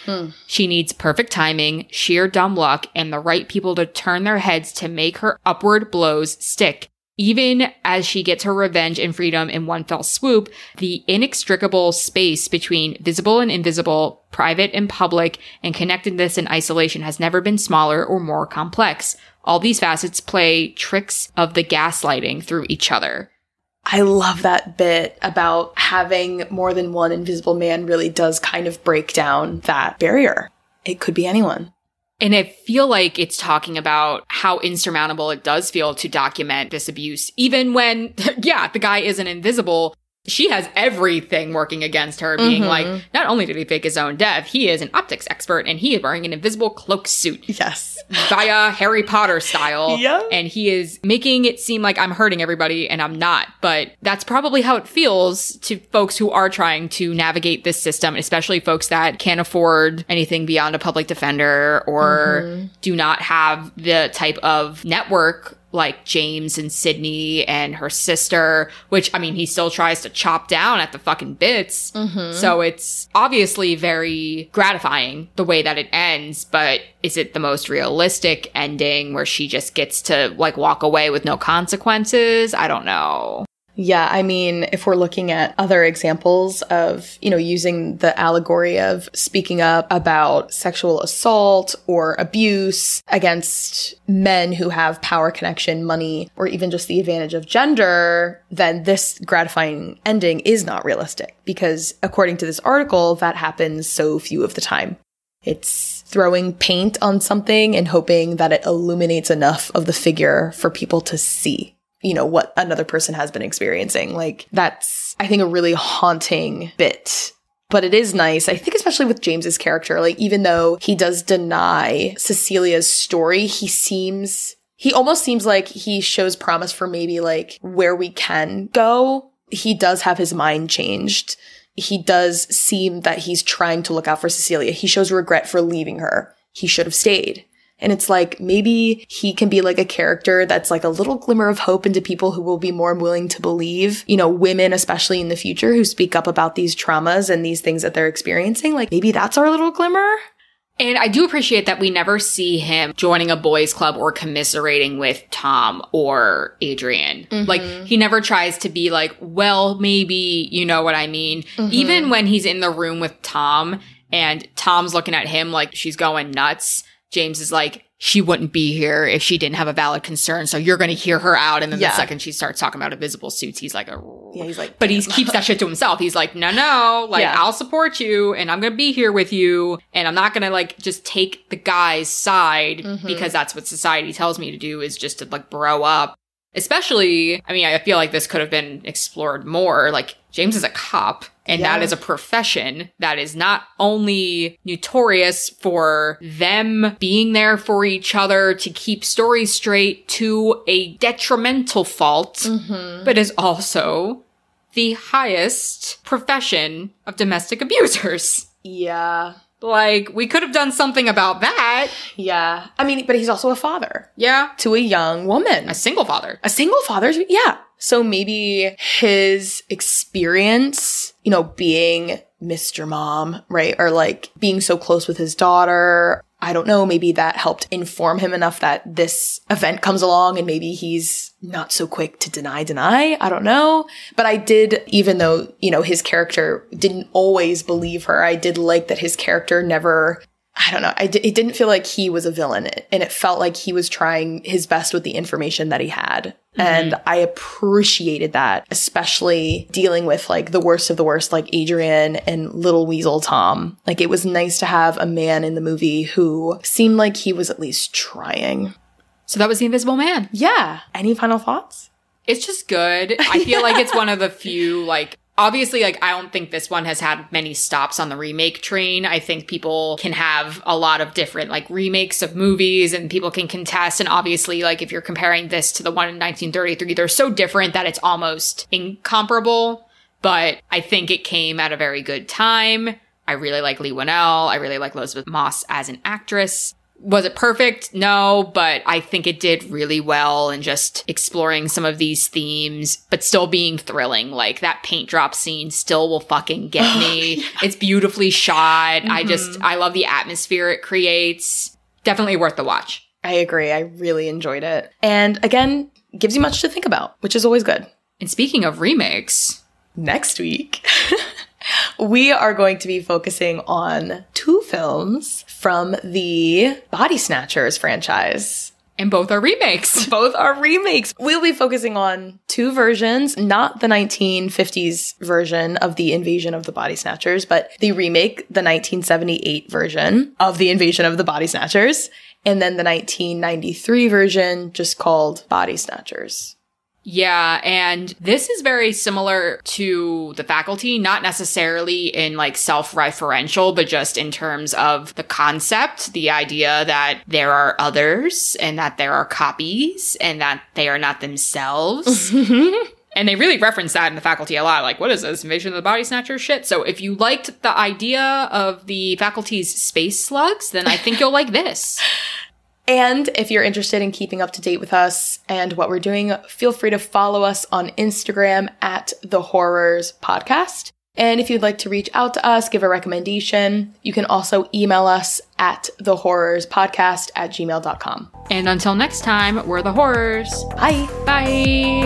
She needs perfect timing, sheer dumb luck, and the right people to turn their heads to make her upward blows stick. Even as she gets her revenge and freedom in one fell swoop, the inextricable space between visible and invisible, private and public, and connectedness and isolation has never been smaller or more complex. All these facets play tricks of the gaslighting through each other. I love that bit about having more than one invisible man really does kind of break down that barrier. It could be anyone. And I feel like it's talking about how insurmountable it does feel to document this abuse, even when, yeah, the guy isn't invisible. She has everything working against her, being like, not only did he fake his own death, he is an optics expert, and he is wearing an invisible cloak suit. Yes. Via Harry Potter style. Yep. And he is making it seem like I'm hurting everybody, and I'm not. But that's probably how it feels to folks who are trying to navigate this system, especially folks that can't afford anything beyond a public defender or do not have the type of network like James and Sydney and her sister, which, I mean, he still tries to chop down at the fucking bits. So it's obviously very gratifying the way that it ends, but is it the most realistic ending where she just gets to, like, walk away with no consequences? I don't know. Yeah, I mean, if we're looking at other examples of, you know, using the allegory of speaking up about sexual assault or abuse against men who have power, connection, money, or even just the advantage of gender, then this gratifying ending is not realistic because, according to this article, that happens so few of the time. It's throwing paint on something and hoping that it illuminates enough of the figure for people to see, you know, what another person has been experiencing. Like, that's, I think, a really haunting bit. But it is nice, I think, especially with James's character. Like, even though he does deny Cecilia's story, he almost seems like he shows promise for maybe, like, where we can go. He does have his mind changed. He does seem that he's trying to look out for Cecilia. He shows regret for leaving her. He should have stayed. And it's like, maybe he can be like a character that's like a little glimmer of hope into people who will be more willing to believe, you know, women, especially in the future, who speak up about these traumas and these things that they're experiencing. Like, maybe that's our little glimmer. And I do appreciate that we never see him joining a boys club or commiserating with Tom or Adrian. Like, he never tries to be like, well, maybe, you know what I mean? Even when he's in the room with Tom and Tom's looking at him like she's going nuts, James is like, she wouldn't be here if she didn't have a valid concern, so you're going to hear her out. And then the second she starts talking about invisible suits, he's like, he's like, but he keeps that shit to himself. He's like, no, like, I'll support you, and I'm going to be here with you, and I'm not going to, like, just take the guy's side because that's what society tells me to do, is just to, like, bro up. Especially, I mean, I feel like this could have been explored more. Like, James is a cop, and that is a profession that is not only notorious for them being there for each other to keep stories straight to a detrimental fault, but is also the highest profession of domestic abusers. Yeah. Like, we could have done something about that. Yeah. I mean, but he's also a father. Yeah. To a young woman. A single father. A single father. Yeah. So maybe his experience, you know, being Mr. Mom, right? Or like being so close with his daughter. I don't know. Maybe that helped inform him enough that this event comes along and maybe he's not so quick to deny. I don't know. But I did, even though, you know, his character didn't always believe her, I did like that his character never, I don't know. It didn't feel like he was a villain, and it felt like he was trying his best with the information that he had. Mm-hmm. And I appreciated that, especially dealing with like the worst of the worst, like Adrian and Little Weasel Tom. Like, it was nice to have a man in the movie who seemed like he was at least trying. So that was The Invisible Man. Yeah. Any final thoughts? It's just good. I feel like it's one of the few, like, obviously, like, I don't think this one has had many stops on the remake train. I think people can have a lot of different, like, remakes of movies and people can contest. And obviously, like, if you're comparing this to the one in 1933, they're so different that it's almost incomparable. But I think it came at a very good time. I really like Leigh Whannell. I really like Elizabeth Moss as an actress. Was it perfect? No, but I think it did really well in just exploring some of these themes, but still being thrilling. Like, that paint drop scene still will fucking get me. Yeah. It's beautifully shot. Mm-hmm. I love the atmosphere it creates. Definitely worth the watch. I agree. I really enjoyed it. And again, gives you much to think about, which is always good. And speaking of remakes, next week... we are going to be focusing on two films from the Body Snatchers franchise. And both are remakes. Both are remakes. We'll be focusing on two versions, not the 1950s version of the Invasion of the Body Snatchers, but the remake, the 1978 version of the Invasion of the Body Snatchers, and then the 1993 version just called Body Snatchers. Yeah, and this is very similar to The Faculty, not necessarily in like self-referential, but just in terms of the concept, the idea that there are others and that there are copies and that they are not themselves. And they really reference that in The Faculty a lot. Like, what is this, Invasion of the Body Snatcher shit? So if you liked the idea of The Faculty's space slugs, then I think you'll like this. And if you're interested in keeping up to date with us and what we're doing, feel free to follow us on Instagram @thewhorrorspodcast. And if you'd like to reach out to us, give a recommendation, you can also email us at thewhorrorspodcast@gmail.com. And until next time, we're the horrors. Bye. Bye.